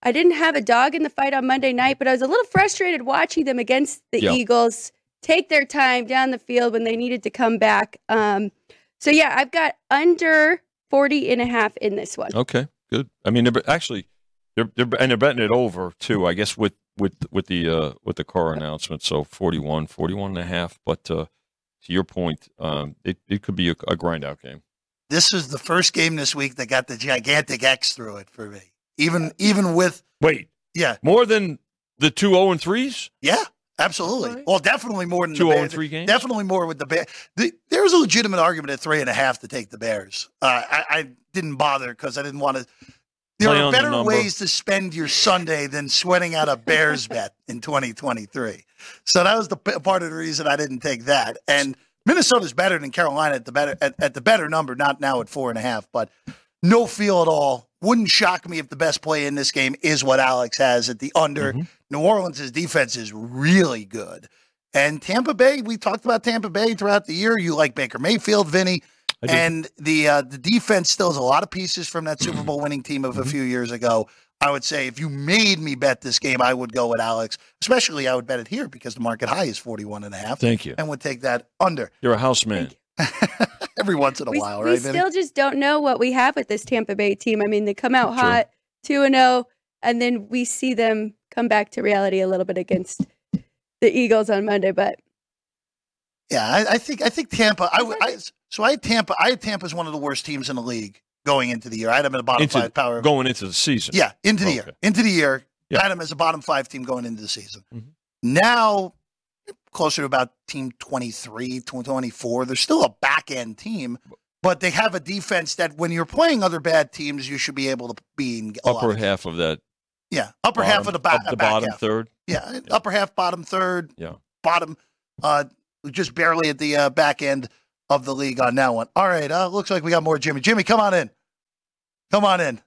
I didn't have a dog in the fight on Monday night, but I was a little frustrated watching them against the yep. Eagles take their time down the field when they needed to come back. Um, so, yeah, I've got under forty and a half in this one. Okay, good. I mean, they're, actually, they're, they're and they're betting it over, too, I guess, with with, with the uh, with the Carr announcement. So, forty-one, forty-one and a half. But uh, to your point, um, it, it could be a, a grind-out game. This is the first game this week that got the gigantic X through it for me. Even even with wait yeah more than the two zero and threes yeah absolutely right. Well, definitely more than two zero and three games, definitely more with the Bears. The, there's a legitimate argument at three and a half to take the Bears. Uh, I, I didn't bother because I didn't want to. There Play are better the ways to spend your Sunday than sweating out a Bears bet in twenty twenty-three. So that was the part of the reason I didn't take that. And Minnesota's better than Carolina at the better at, at the better number, not now at four and a half, but no feel at all. Wouldn't shock me if the best play in this game is what Alex has at the under. Mm-hmm. New Orleans' defense is really good. And Tampa Bay, we talked about Tampa Bay throughout the year. You like Baker Mayfield, Vinny. And the uh, the defense still has a lot of pieces from that Super Bowl winning team of mm-hmm. a few years ago. I would say if you made me bet this game, I would go with Alex. Especially I would bet it here because the market high is forty-one and a half. Thank you. And would take that under. You're a house man. Every once in a we, while, right? We still Vinny? Just don't know what we have with this Tampa Bay team. I mean, they come out True. hot, two and oh, and then we see them come back to reality a little bit against the Eagles on Monday. But yeah, I, I think I think Tampa. I, I so I had Tampa. I had Tampa as one of the worst teams in the league going into the year. I had them in the bottom into, five power going into the season. Yeah, into the okay. year, into the year. Yeah. I had them as a bottom five team going into the season. Mm-hmm. Now. Closer to about team twenty-three, twenty-four. They're still a back-end team, but they have a defense that when you're playing other bad teams, you should be able to be in a upper lot. half of that. Yeah, upper bottom, half of the, ba- the back bottom half. third. Yeah, yeah, upper half, bottom third. Yeah, bottom, uh, just barely at the uh, back end of the league on that one. All right, uh, looks like we got more Jimmy. Jimmy, come on in. Come on in.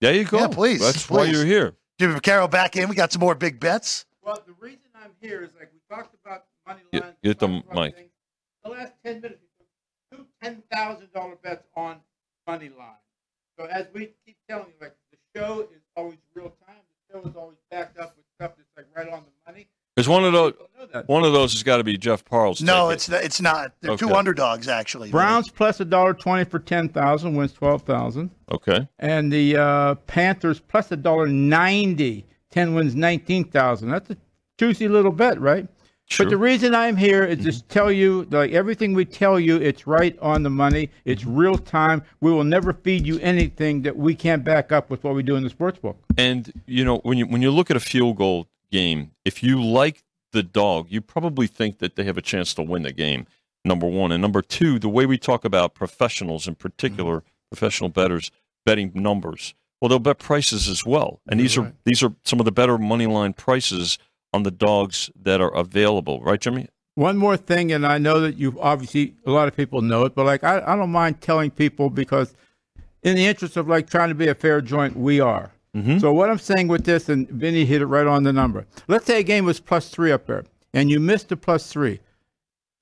There you go. Yeah, please. That's please. why you're here. Jimmy Vaccaro back in. We got some more big bets. Well, the reason I'm here is like we talked about money line. Get the mic. Things. The last ten minutes, we took two ten thousand dollars bets on money line. So as we keep telling you, like the show is always real time. The show is always backed up with stuff that's like right on the money. There's one of those. One of those has got to be Jeff Parles. No, it's not, it's not. They're okay. two underdogs actually. Browns really. plus a dollar twenty for ten thousand wins twelve thousand. Okay. And the uh, Panthers plus a dollar ninety. ten wins nineteen thousand. That's a juicy little bet, right? Sure. But the reason I'm here is just tell you, like everything we tell you, it's right on the money. It's real time. We will never feed you anything that we can't back up with what we do in the sports book. And, you know, when you when you look at a field goal game, if you like the dog, you probably think that they have a chance to win the game. number one. And number two, the way we talk about professionals, in particular, mm-hmm. professional bettors, betting numbers. Well, they'll bet prices as well. And You're these right. are these are some of the better money line prices on the dogs that are available. Right, Jimmy? One more thing, and I know that you obviously, a lot of people know it, but like I, I don't mind telling people because in the interest of like trying to be a fair joint, we are. Mm-hmm. So what I'm saying with this, and Vinny hit it right on the number. Let's say a game was plus three up there, and you missed the plus three.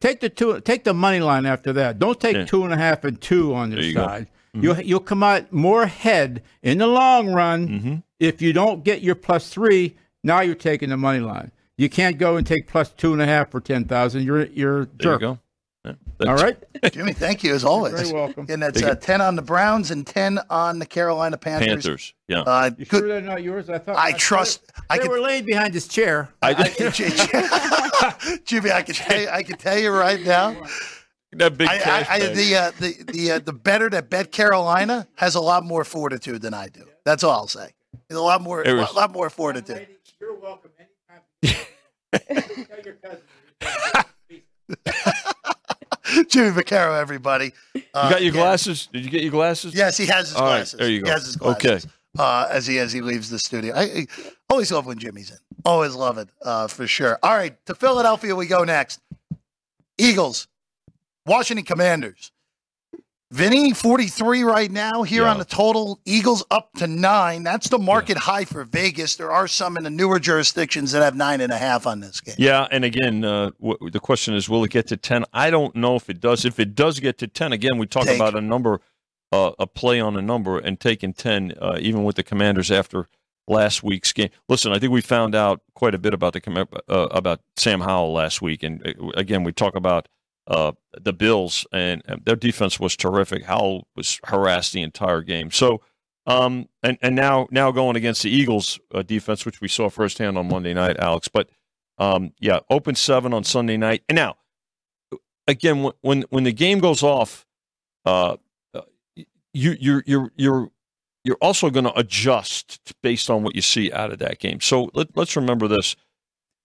Take the two, take the money line after that. Don't take yeah. two and a half and two on this you side. Mm-hmm. You'll you'll come out more ahead in the long run mm-hmm. if you don't get your plus three. Now you're taking the money line. You can't go and take plus two and a half for ten thousand. You're you're there jerk. You go. Yeah, all right, Jimmy. Thank you as always. You're very welcome. And that's uh, ten on the Browns and ten on the Carolina Panthers. Panthers. Yeah. Uh, you sure they're not yours? I thought. I, I trust. They, I they could, were laid behind his chair. I, I could, Jimmy, I could tell you, I could tell you right now. That big I, I, I, the uh, the the uh, the better that bet Carolina has a lot more fortitude than I do. That's all I'll say. There's a lot more, a lot, lot more fortitude. Lady, you're welcome anytime. Tell your cousin. Jimmy Vaccaro, everybody. Uh, you got your glasses? Yeah. Did you get your glasses? Yes, he has his All glasses. Right, there you go. He has his glasses. Okay. Uh, as he as he leaves the studio. I, I always love when Jimmy's in. Always love it, uh, for sure. All right, to Philadelphia we go next. Eagles, Washington Commanders. Vinny, forty-three right now here yeah. on the total. Eagles up to nine. That's the market yeah. high for Vegas. There are some in the newer jurisdictions that have nine and a half on this game. Yeah, and again, uh, w- the question is, will it get to ten? I don't know if it does. If it does get to ten, again, we talk Take. about a number, uh, a play on a number, and taking ten, uh, even with the Commanders after last week's game. Listen, I think we found out quite a bit about the com- uh, about Sam Howell last week, and uh, again, we talk about Uh, the Bills, and their defense was terrific. Howell was harassed the entire game. So, um, and and now now going against the Eagles uh, defense, which we saw firsthand on Monday night, Alex. But um, yeah, open seven on Sunday night. And now, again, when when the game goes off, uh, you you're you're you're you're also going to adjust based on what you see out of that game. So let, let's remember this.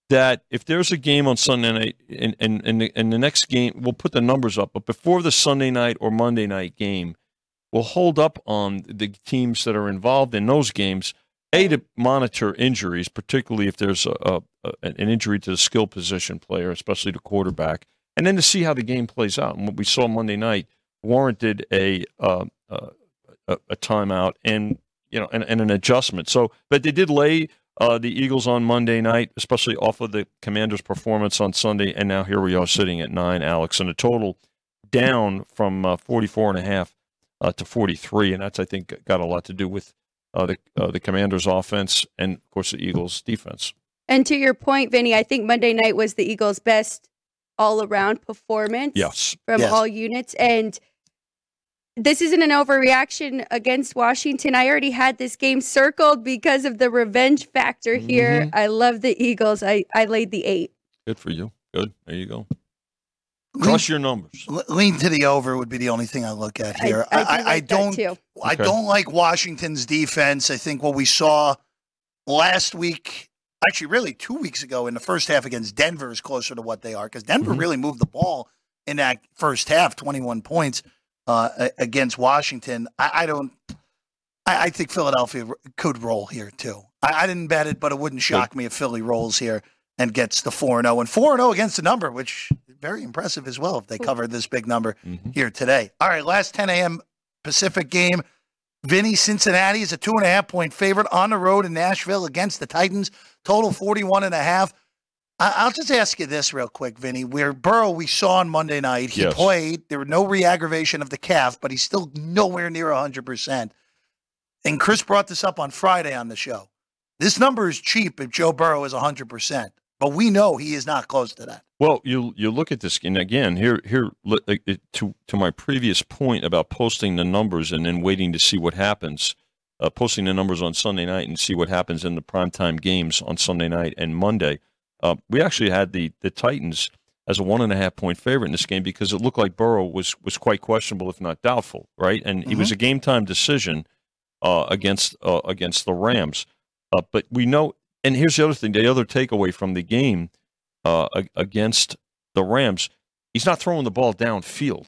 That if there's a game on Sunday night and, and, and, the, and the next game, we'll put the numbers up, but before the Sunday night or Monday night game, we'll hold up on the teams that are involved in those games, A, to monitor injuries, particularly if there's a, a, an injury to the skill position player, especially the quarterback, and then to see how the game plays out. And what we saw Monday night warranted a uh, uh, a timeout and, you know, and, and an adjustment. So, but they did lay Uh, the Eagles on Monday night, especially off of the Commanders' performance on Sunday, and now here we are sitting at nine, Alex, and a total down from uh, forty-four and a half uh, to forty-three, and that's, I think, got a lot to do with uh, the uh, the Commanders' offense and, of course, the Eagles' defense. And to your point, Vinny, I think Monday night was the Eagles' best all-around performance yes. from yes. all units, and this isn't an overreaction against Washington. I already had this game circled because of the revenge factor here. Mm-hmm. I love the Eagles. I, I laid the eight. Good for you. Good. There you go. Cross lean, your numbers. Lean to the over would be the only thing I look at here. I, I, do I, like I don't too. I okay. don't like Washington's defense. I think what we saw last week, actually really two weeks ago in the first half against Denver is closer to what they are because Denver mm-hmm. really moved the ball in that first half, twenty-one points. Uh, against Washington, I, I don't. I, I think Philadelphia could roll here too. I, I didn't bet it, but it wouldn't shock me if Philly rolls here and gets the four and zero and four and zero against the number, which is very impressive as well if they cover this big number mm-hmm. here today. All right, last ten a.m. Pacific game. Vinny, Cincinnati is a two and a half point favorite on the road in Nashville against the Titans. Total forty-one and a half. I'll just ask you this real quick, Vinny. Where Burrow, we saw on Monday night, he yes. played. There were no re-aggravation of the calf, but he's still nowhere near one hundred percent. And Chris brought this up on Friday on the show. This number is cheap if Joe Burrow is one hundred percent, but we know he is not close to that. Well, you you look at this, and again, here here to, to my previous point about posting the numbers and then waiting to see what happens, uh, posting the numbers on Sunday night and see what happens in the primetime games on Sunday night and Monday. Uh, we actually had the, the Titans as a one-and-a-half-point favorite in this game because it looked like Burrow was was quite questionable, if not doubtful, right? And mm-hmm. it was a game-time decision uh, against uh, against the Rams. Uh, but we know – and here's the other thing, the other takeaway from the game uh, against the Rams. he's not throwing the ball downfield.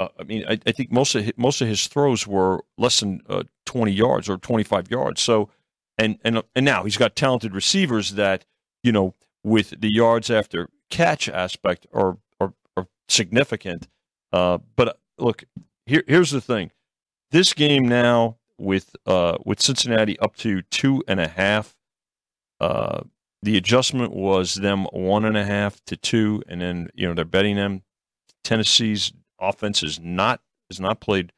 Uh, I mean, I, I think most of his, most of his throws were less than uh, twenty yards or twenty-five yards. So, and and and now he's got talented receivers that, you know, with the yards after catch aspect are are, are significant. Uh, but look, here here's the thing: this game now with uh, with Cincinnati up to two and a half. Uh, the adjustment was them one and a half to two, and then you know they're betting them. Tennessee's offense is not is not played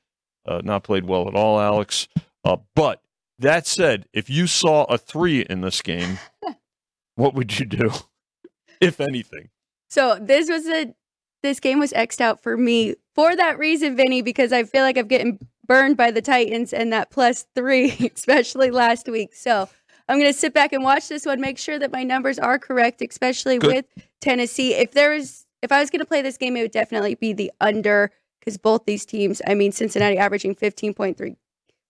uh, not played well at all, Alex. Uh, but that said, if you saw a three in this game, what would you do, if anything? So this was a this game was X'd out for me for that reason, Vinny, because I feel like I'm getting burned by the Titans and that plus three, especially last week. So I'm going to sit back and watch this one, make sure that my numbers are correct, especially Good. with Tennessee. If there is. If I was going to play this game, it would definitely be the under because both these teams, I mean, Cincinnati averaging fifteen point three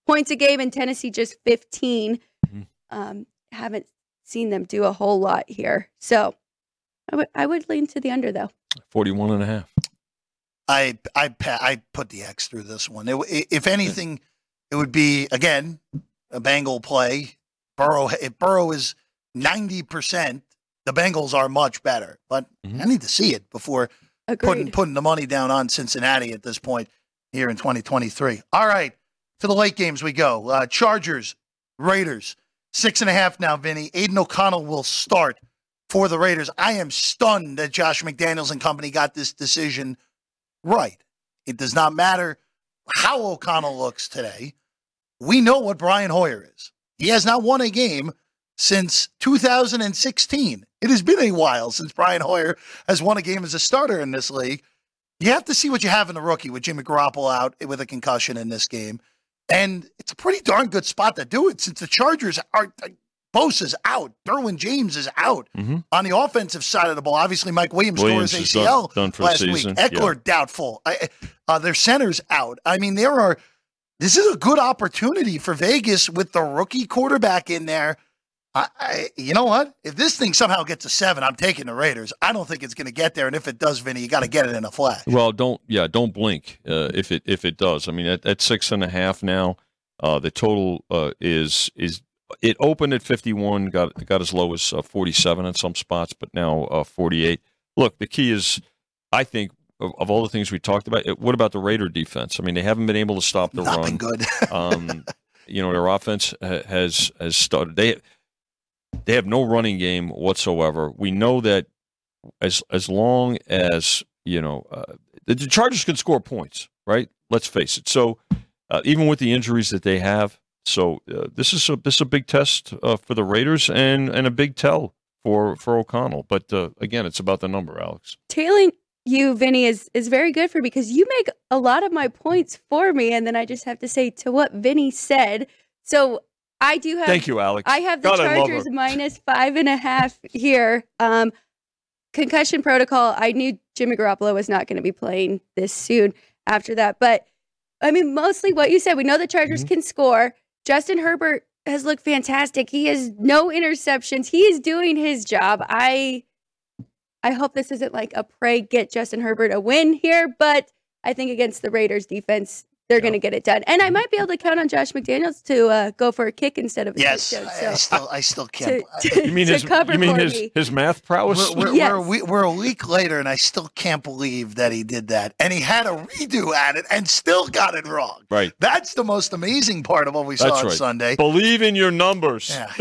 points a game and Tennessee just fifteen. Mm-hmm. Um, haven't seen them do a whole lot here. So I would I would lean to the under, though. forty-one and a half. I, I, I put the X through this one. It, if anything, it would be, again, a Bengal play. Burrow, if Burrow is ninety percent, the Bengals are much better, but mm-hmm. I need to see it before putting, putting the money down on Cincinnati at this point here in twenty twenty-three. All right, to the late games we go. Uh, Chargers, Raiders, six and a half now, Vinny. Aiden O'Connell will start for the Raiders. I am stunned that Josh McDaniels and company got this decision right. It does not matter how O'Connell looks today. We know what Brian Hoyer is. He has not won a game since two thousand sixteen. It has been a while since Brian Hoyer has won a game as a starter in this league. You have to see what you have in the rookie with Jimmy Garoppolo out with a concussion in this game. And it's a pretty darn good spot to do it since the Chargers are – Bosa's out. Derwin James is out. Mm-hmm. On the offensive side of the ball, obviously Mike Williams, Williams tore his A C L done, done last week. Eckler, yeah. doubtful. I, uh, their center's out. I mean, there are – this is a good opportunity for Vegas with the rookie quarterback in there. I, I, you know what? If this thing somehow gets a seven, I'm taking the Raiders. I don't think it's going to get there, and if it does, Vinny, you got to get it in a flash. Well, don't yeah, don't blink uh, if it if it does. I mean, at, at six and a half now, uh, the total uh, is is it opened at fifty-one, got got as low as uh, forty-seven in some spots, but now uh, forty-eight. Look, the key is, I think, of, of all the things we talked about, it, what about the Raider defense? I mean, they haven't been able to stop the Not run. Been good. um, you know, their offense has has started. They. They have no running game whatsoever. We know that as as long as, you know, uh, the, the Chargers can score points, right? Let's face it. So uh, even with the injuries that they have, so uh, this is a this is a big test uh, for the Raiders and and a big tell for for O'Connell. But uh, again, it's about the number, Alex. Tailing you, Vinny, is is very good for me because you make a lot of my points for me, and then I just have to say to what Vinny said. So. I do have. Thank you, Alex. I have the God, Chargers minus five and a half here. Um, concussion protocol. I knew Jimmy Garoppolo was not going to be playing this soon after that. But, I mean, mostly what you said. We know the Chargers mm-hmm. can score. Justin Herbert has looked fantastic. He has no interceptions. He is doing his job. I, I hope this isn't like a pray get Justin Herbert a win here. But I think against the Raiders defense, they're yeah. going to get it done. And I might be able to count on Josh McDaniels to uh, go for a kick instead of a yes, touchdown. Yes, so I, I, still, I still can't. To, to, you mean, his, you mean his, his math prowess? We're, we're, yes. we're, a week, we're a week later, and I still can't believe that he did that. And he had a redo at it and still got it wrong. Right. That's the most amazing part of what we saw That's on right. Sunday. Believe in your numbers, yeah.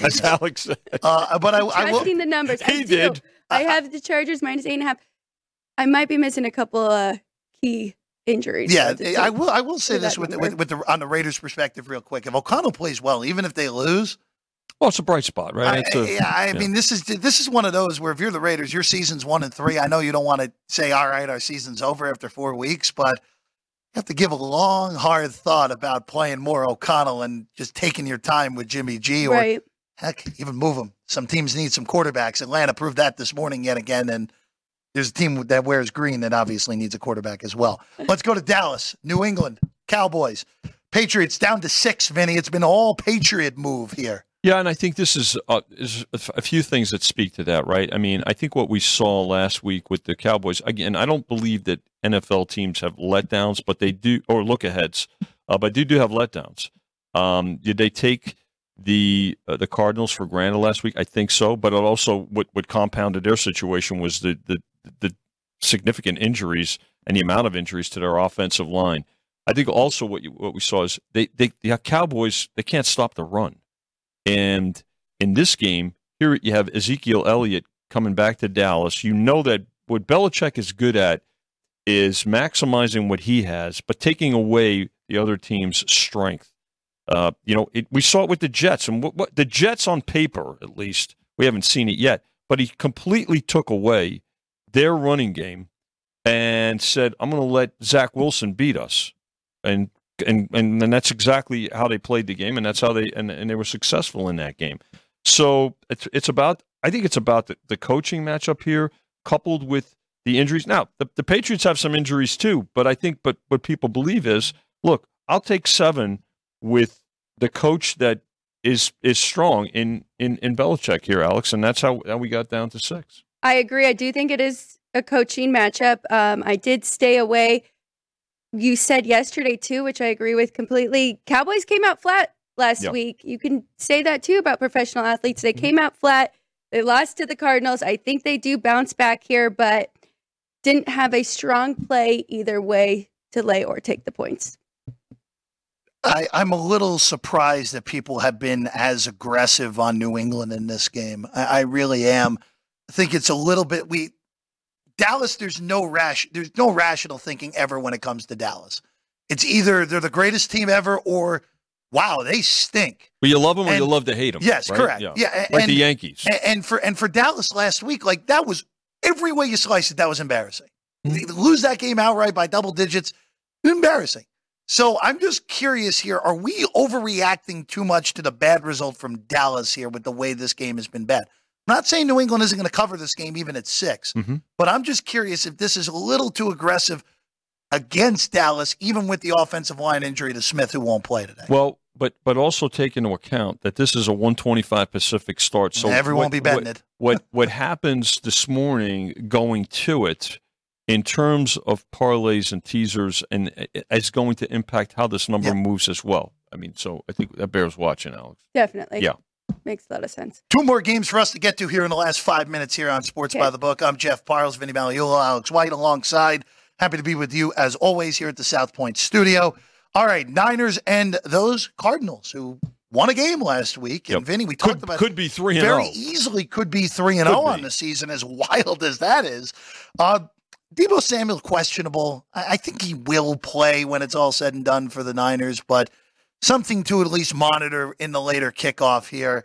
as Alex said. Uh, but I, I will. the numbers. He I did. Do. I have the Chargers minus eight and a half. I might be missing a couple uh, key injuries. Yeah, so I will. I will say this with, with with the on the Raiders' perspective, real quick. If O'Connell plays well, even if they lose, well, it's a bright spot, right? I, a, yeah, I yeah. mean, this is this is one of those where if you're the Raiders, your season's one and three. I know you don't want to say, "All right, our season's over" after four weeks, but you have to give a long, hard thought about playing more O'Connell and just taking your time with Jimmy G, or right. heck, even move him. Some teams need some quarterbacks. Atlanta proved that this morning yet again, and. There's a team that wears green that obviously needs a quarterback as well. Let's go to Dallas, New England, Cowboys, Patriots down to six, Vinny. It's been all Patriot move here. Yeah, and I think this is, uh, is a few things that speak to that, right? I mean, I think what we saw last week with the Cowboys, again, I don't believe that N F L teams have letdowns, but they do, or look-aheads, uh, but they do have letdowns. Um, did they take the uh, the Cardinals for granted last week? I think so, but it also what, what compounded their situation was the, the the significant injuries and the amount of injuries to their offensive line. I think also what you, what we saw is they, they the Cowboys, they can't stop the run. And in this game, here you have Ezekiel Elliott coming back to Dallas. You know that what Belichick is good at is maximizing what he has, but taking away the other team's strength. Uh, you know, it, we saw it with the Jets. And what, what, the Jets on paper, at least, we haven't seen it yet, but he completely took away their running game and said, I'm going to let Zach Wilson beat us. And And, and and that's exactly how they played the game, and that's how they and, and they were successful in that game. So it's it's about I think it's about the, the coaching matchup here, coupled with the injuries. Now the, the Patriots have some injuries too, but I think but what people believe is, look, I'll take seven with the coach that is is strong in in in Belichick here, Alex, and that's how, how we got down to six. I agree. I do think it is a coaching matchup. Um, I did stay away. You said yesterday, too, which I agree with completely. Cowboys came out flat last yep. week. You can say that, too, about professional athletes. They mm-hmm. came out flat. They lost to the Cardinals. I think they do bounce back here, but didn't have a strong play either way to lay or take the points. I, I'm a little surprised that people have been as aggressive on New England in this game. I, I really am. I think it's a little bit we. Dallas, there's no rash, there's no rational thinking ever when it comes to Dallas. It's either they're the greatest team ever or, wow, they stink. Well, you love them and, or you love to hate them. Yes, right? Correct. Yeah, yeah. And, like the Yankees. And, and for and for Dallas last week, like that was every way you slice it, that was embarrassing. Mm-hmm. Lose that game outright by double digits, embarrassing. So I'm just curious here: are we overreacting too much to the bad result from Dallas here with the way this game has been bad? Not saying New England isn't going to cover this game even at six, mm-hmm. but I'm just curious if this is a little too aggressive against Dallas, even with the offensive line injury to Smith, who won't play today. Well, but but also take into account that this is a one twenty-five Pacific start, so everyone will be betting what, it. what what happens this morning going to it in terms of parlays and teasers, and it's going to impact how this number yeah. moves as well. I mean, so I think that bears watching, Alex. Definitely, yeah. Makes a lot of sense. Two more games for us to get to here in the last five minutes here on Sports okay. by the Book. I'm Jeff Parles, Vinny Magliulo, Alex White alongside. Happy to be with you as always here at the South Point Studio. All right, Niners and those Cardinals who won a game last week. Yep. And Vinny, we talked could, about could be three and very oh. easily could be three and could oh be. on the season, as wild as that is. Uh, Deebo Samuel questionable. I, I think he will play when it's all said and done for the Niners, but something to at least monitor in the later kickoff here.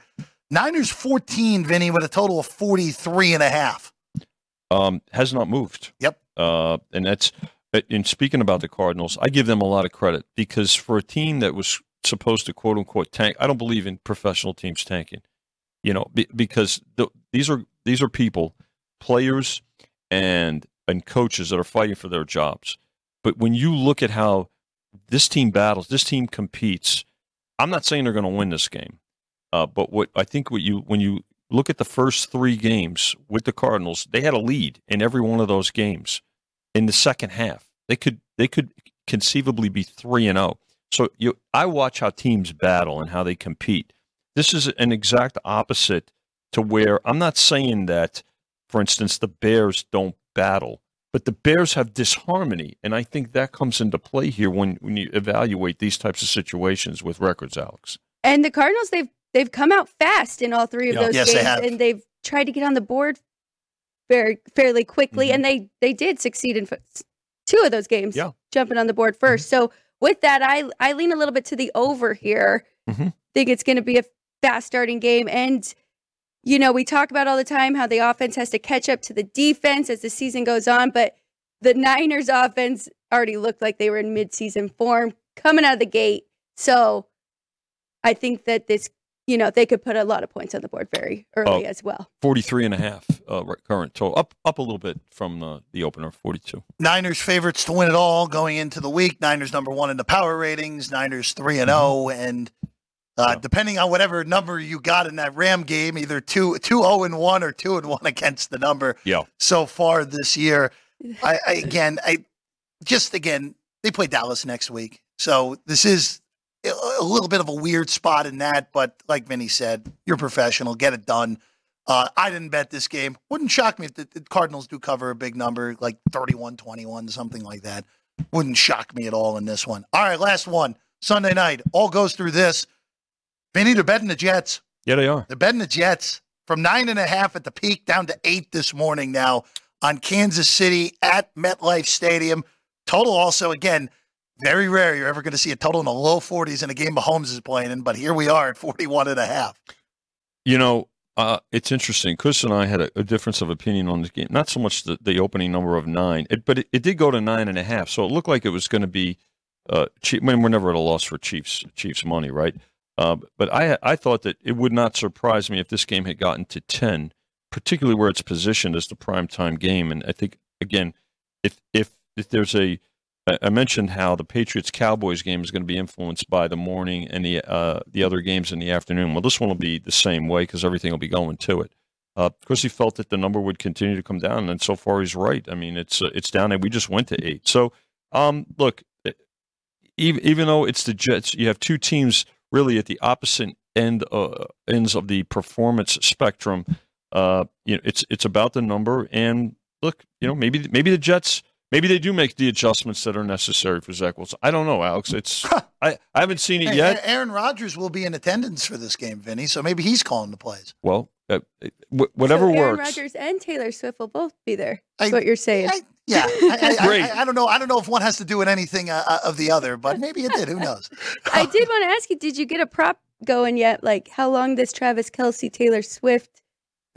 Niners fourteen, Vinny, with a total of forty-three and a half. Um, has not moved. Yep. Uh, and that's, in speaking about the Cardinals, I give them a lot of credit because for a team that was supposed to quote unquote tank, I don't believe in professional teams tanking, you know, b- because the, these are, these are people, players and, and coaches that are fighting for their jobs. But when you look at how this team battles, this team competes. I'm not saying they're going to win this game, uh, but what I think what you when you look at the first three games with the Cardinals, they had a lead in every one of those games. In the second half, they could they could conceivably be three and zero. So you, I watch how teams battle and how they compete. This is an exact opposite to where I'm not saying that, for instance, the Bears don't battle. But the Bears have disharmony, and I think that comes into play here when, when you evaluate these types of situations with records, Alex. And the Cardinals, they've they've come out fast in all three of yep. those yes, games, they have. And they've tried to get on the board very fairly quickly, mm-hmm. and they, they did succeed in two of those games, yeah. jumping on the board first. Mm-hmm. So with that, I, I lean a little bit to the over here. Mm-hmm. I think it's going to be a fast-starting game, and you know, we talk about all the time how the offense has to catch up to the defense as the season goes on, but the Niners offense already looked like they were in midseason form coming out of the gate. So I think that this, you know, they could put a lot of points on the board very early uh, as well. forty-three and a half uh, current total, up up a little bit from the, the opener, forty-two. Niners favorites to win it all going into the week. Niners number one in the power ratings, Niners three and oh, and Uh, yeah. Depending on whatever number you got in that Ram game, either two two zero and one or two and one against the number. Yeah. So far this year, I, I again, I just again they play Dallas next week, so this is a little bit of a weird spot in that. But like Vinny said, you're professional, get it done. Uh, I didn't bet this game. Wouldn't shock me if the, the Cardinals do cover a big number, like thirty-one twenty-one, something like that. Wouldn't shock me at all in this one. All right, last one. Sunday night. All goes through this. Vinny, they're betting the Jets. Yeah, they are. They're betting the Jets from nine and a half at the peak down to eight this morning now on Kansas City at MetLife Stadium. Total also, again, very rare you're ever going to see a total in the low forties in a game Mahomes is playing in, but here we are at forty-one and a half. You know, Uh, it's interesting. Chris and I had a, a difference of opinion on this game. Not so much the, the opening number of nine, it, but it, it did go to nine and a half. So it looked like it was going to be uh, cheap. I mean, we're never at a loss for Chiefs Chiefs money, right? Uh, but I I thought that it would not surprise me if this game had gotten to ten, particularly where it's positioned as the primetime game. And I think again, if if if there's a, I mentioned how the Patriots Cowboys game is going to be influenced by the morning and the uh, the other games in the afternoon. Well, this one will be the same way because everything will be going to it. Uh, of course, he felt that the number would continue to come down, and so far he's right. I mean, it's uh, it's down, and we just went to eight. So, um, look, even even though it's the Jets, you have two teams really at the opposite end uh, ends of the performance spectrum. Uh, you know, it's it's about the number, and look, you know, maybe maybe the Jets. Maybe they do make the adjustments that are necessary for Zach Wilson. I don't know, Alex. It's I, I haven't seen it hey, yet. Aaron Rodgers will be in attendance for this game, Vinny, so maybe he's calling the plays. Well, uh, whatever so Aaron works. Aaron Rodgers and Taylor Swift will both be there. That's I, what you're saying. I, yeah. I, I, Great. I, I don't know. I don't know if one has to do with anything uh, of the other, but maybe it did. Who knows? I did want to ask you, did you get a prop going yet? Like how long this Travis Kelce, Taylor Swift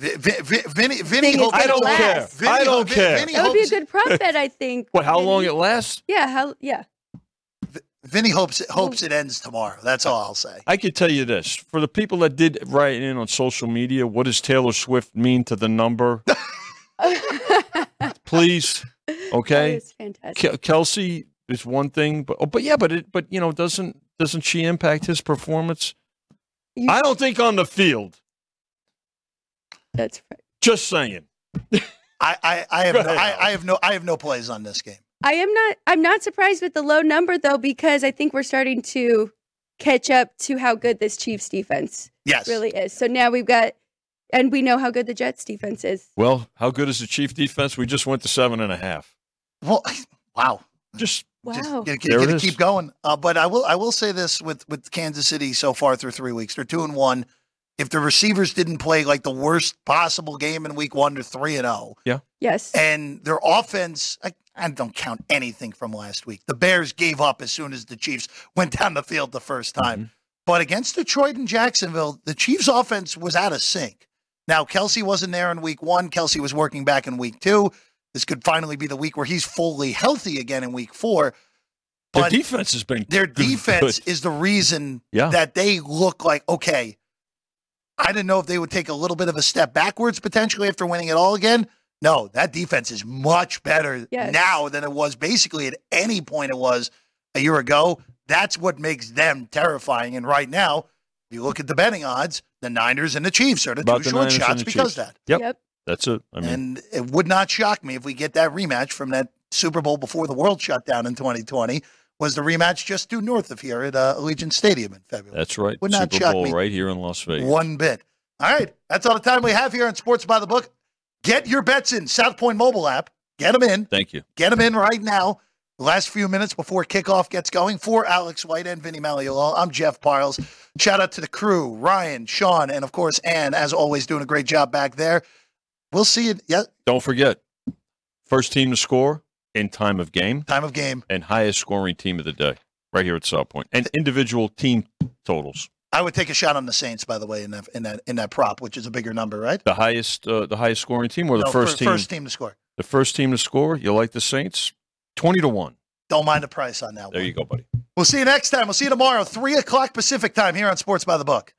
V- v- Vinny, Vinny, hope I don't last. care. Vinny, I don't Vinny, care. Vinny that would be a good prop bet, I think. What? How Vinny. long it lasts? Yeah. How? Yeah. V- Vinny hopes it, hopes it ends tomorrow. That's all I'll say. I could tell you this for the people that did write in on social media. What does Taylor Swift mean to the number? Please, okay. That is fantastic. Ke- Kelce is one thing, but oh, but yeah, but it, but you know, doesn't doesn't she impact his performance? You I don't think on the field. That's right. Just saying. I, I, I have no, I, I have no I have no plays on this game. I am not I'm not surprised with the low number though, because I think we're starting to catch up to how good this Chiefs defense yes. really is. So now we've got and we know how good the Jets defense is. Well, how good is the Chiefs defense? We just went to seven and a half. Well wow. Just Wow. Just get, get, keep going. Uh, but I will I will say this with, with Kansas City so far through three weeks. They're two and one. If the receivers didn't play like the worst possible game in week one, to three and oh, yeah, yes, and their offense, I, I don't count anything from last week. The Bears gave up as soon as the Chiefs went down the field the first time, mm-hmm. but against Detroit and Jacksonville, the Chiefs' offense was out of sync. Now Kelce wasn't there in week one. Kelce was working back in week two. This could finally be the week where he's fully healthy again in week four. But their defense has been their defense good. is the reason yeah. that they look like okay. I didn't know if they would take a little bit of a step backwards potentially after winning it all again. No, that defense is much better yes. now than it was basically at any point it was a year ago. That's what makes them terrifying. And right now, if you look at the betting odds, the Niners and the Chiefs are the About two the short Niners shots because Chiefs. Of that. Yep. yep. That's it. I mean. And it would not shock me if we get that rematch from that Super Bowl before the world shut down in twenty twenty. Was the rematch just due north of here at uh, Allegiant Stadium in February. That's right. Would not Super Bowl shock me right here in Las Vegas. One bit. All right. That's all the time we have here on Sports by the Book. Get your bets in. South Point mobile app. Get them in. Thank you. Get them in right now. The last few minutes before kickoff gets going. For Alex White and Vinny Magliulo, I'm Jeff Parles. Shout out to the crew, Ryan, Sean, and, of course, Ann, as always, doing a great job back there. We'll see you. Yeah. Don't forget, first team to score. In time of game. Time of game. And highest scoring team of the day right here at South Point. And individual team totals. I would take a shot on the Saints, by the way, in that in that, in that prop, which is a bigger number, right? The highest uh, the highest scoring team or the no, first for, team? first team to score. The first team to score. You like the Saints? twenty to one. Don't mind the price on that there one. There you go, buddy. We'll see you next time. We'll see you tomorrow, three o'clock Pacific time here on Sports by the Book.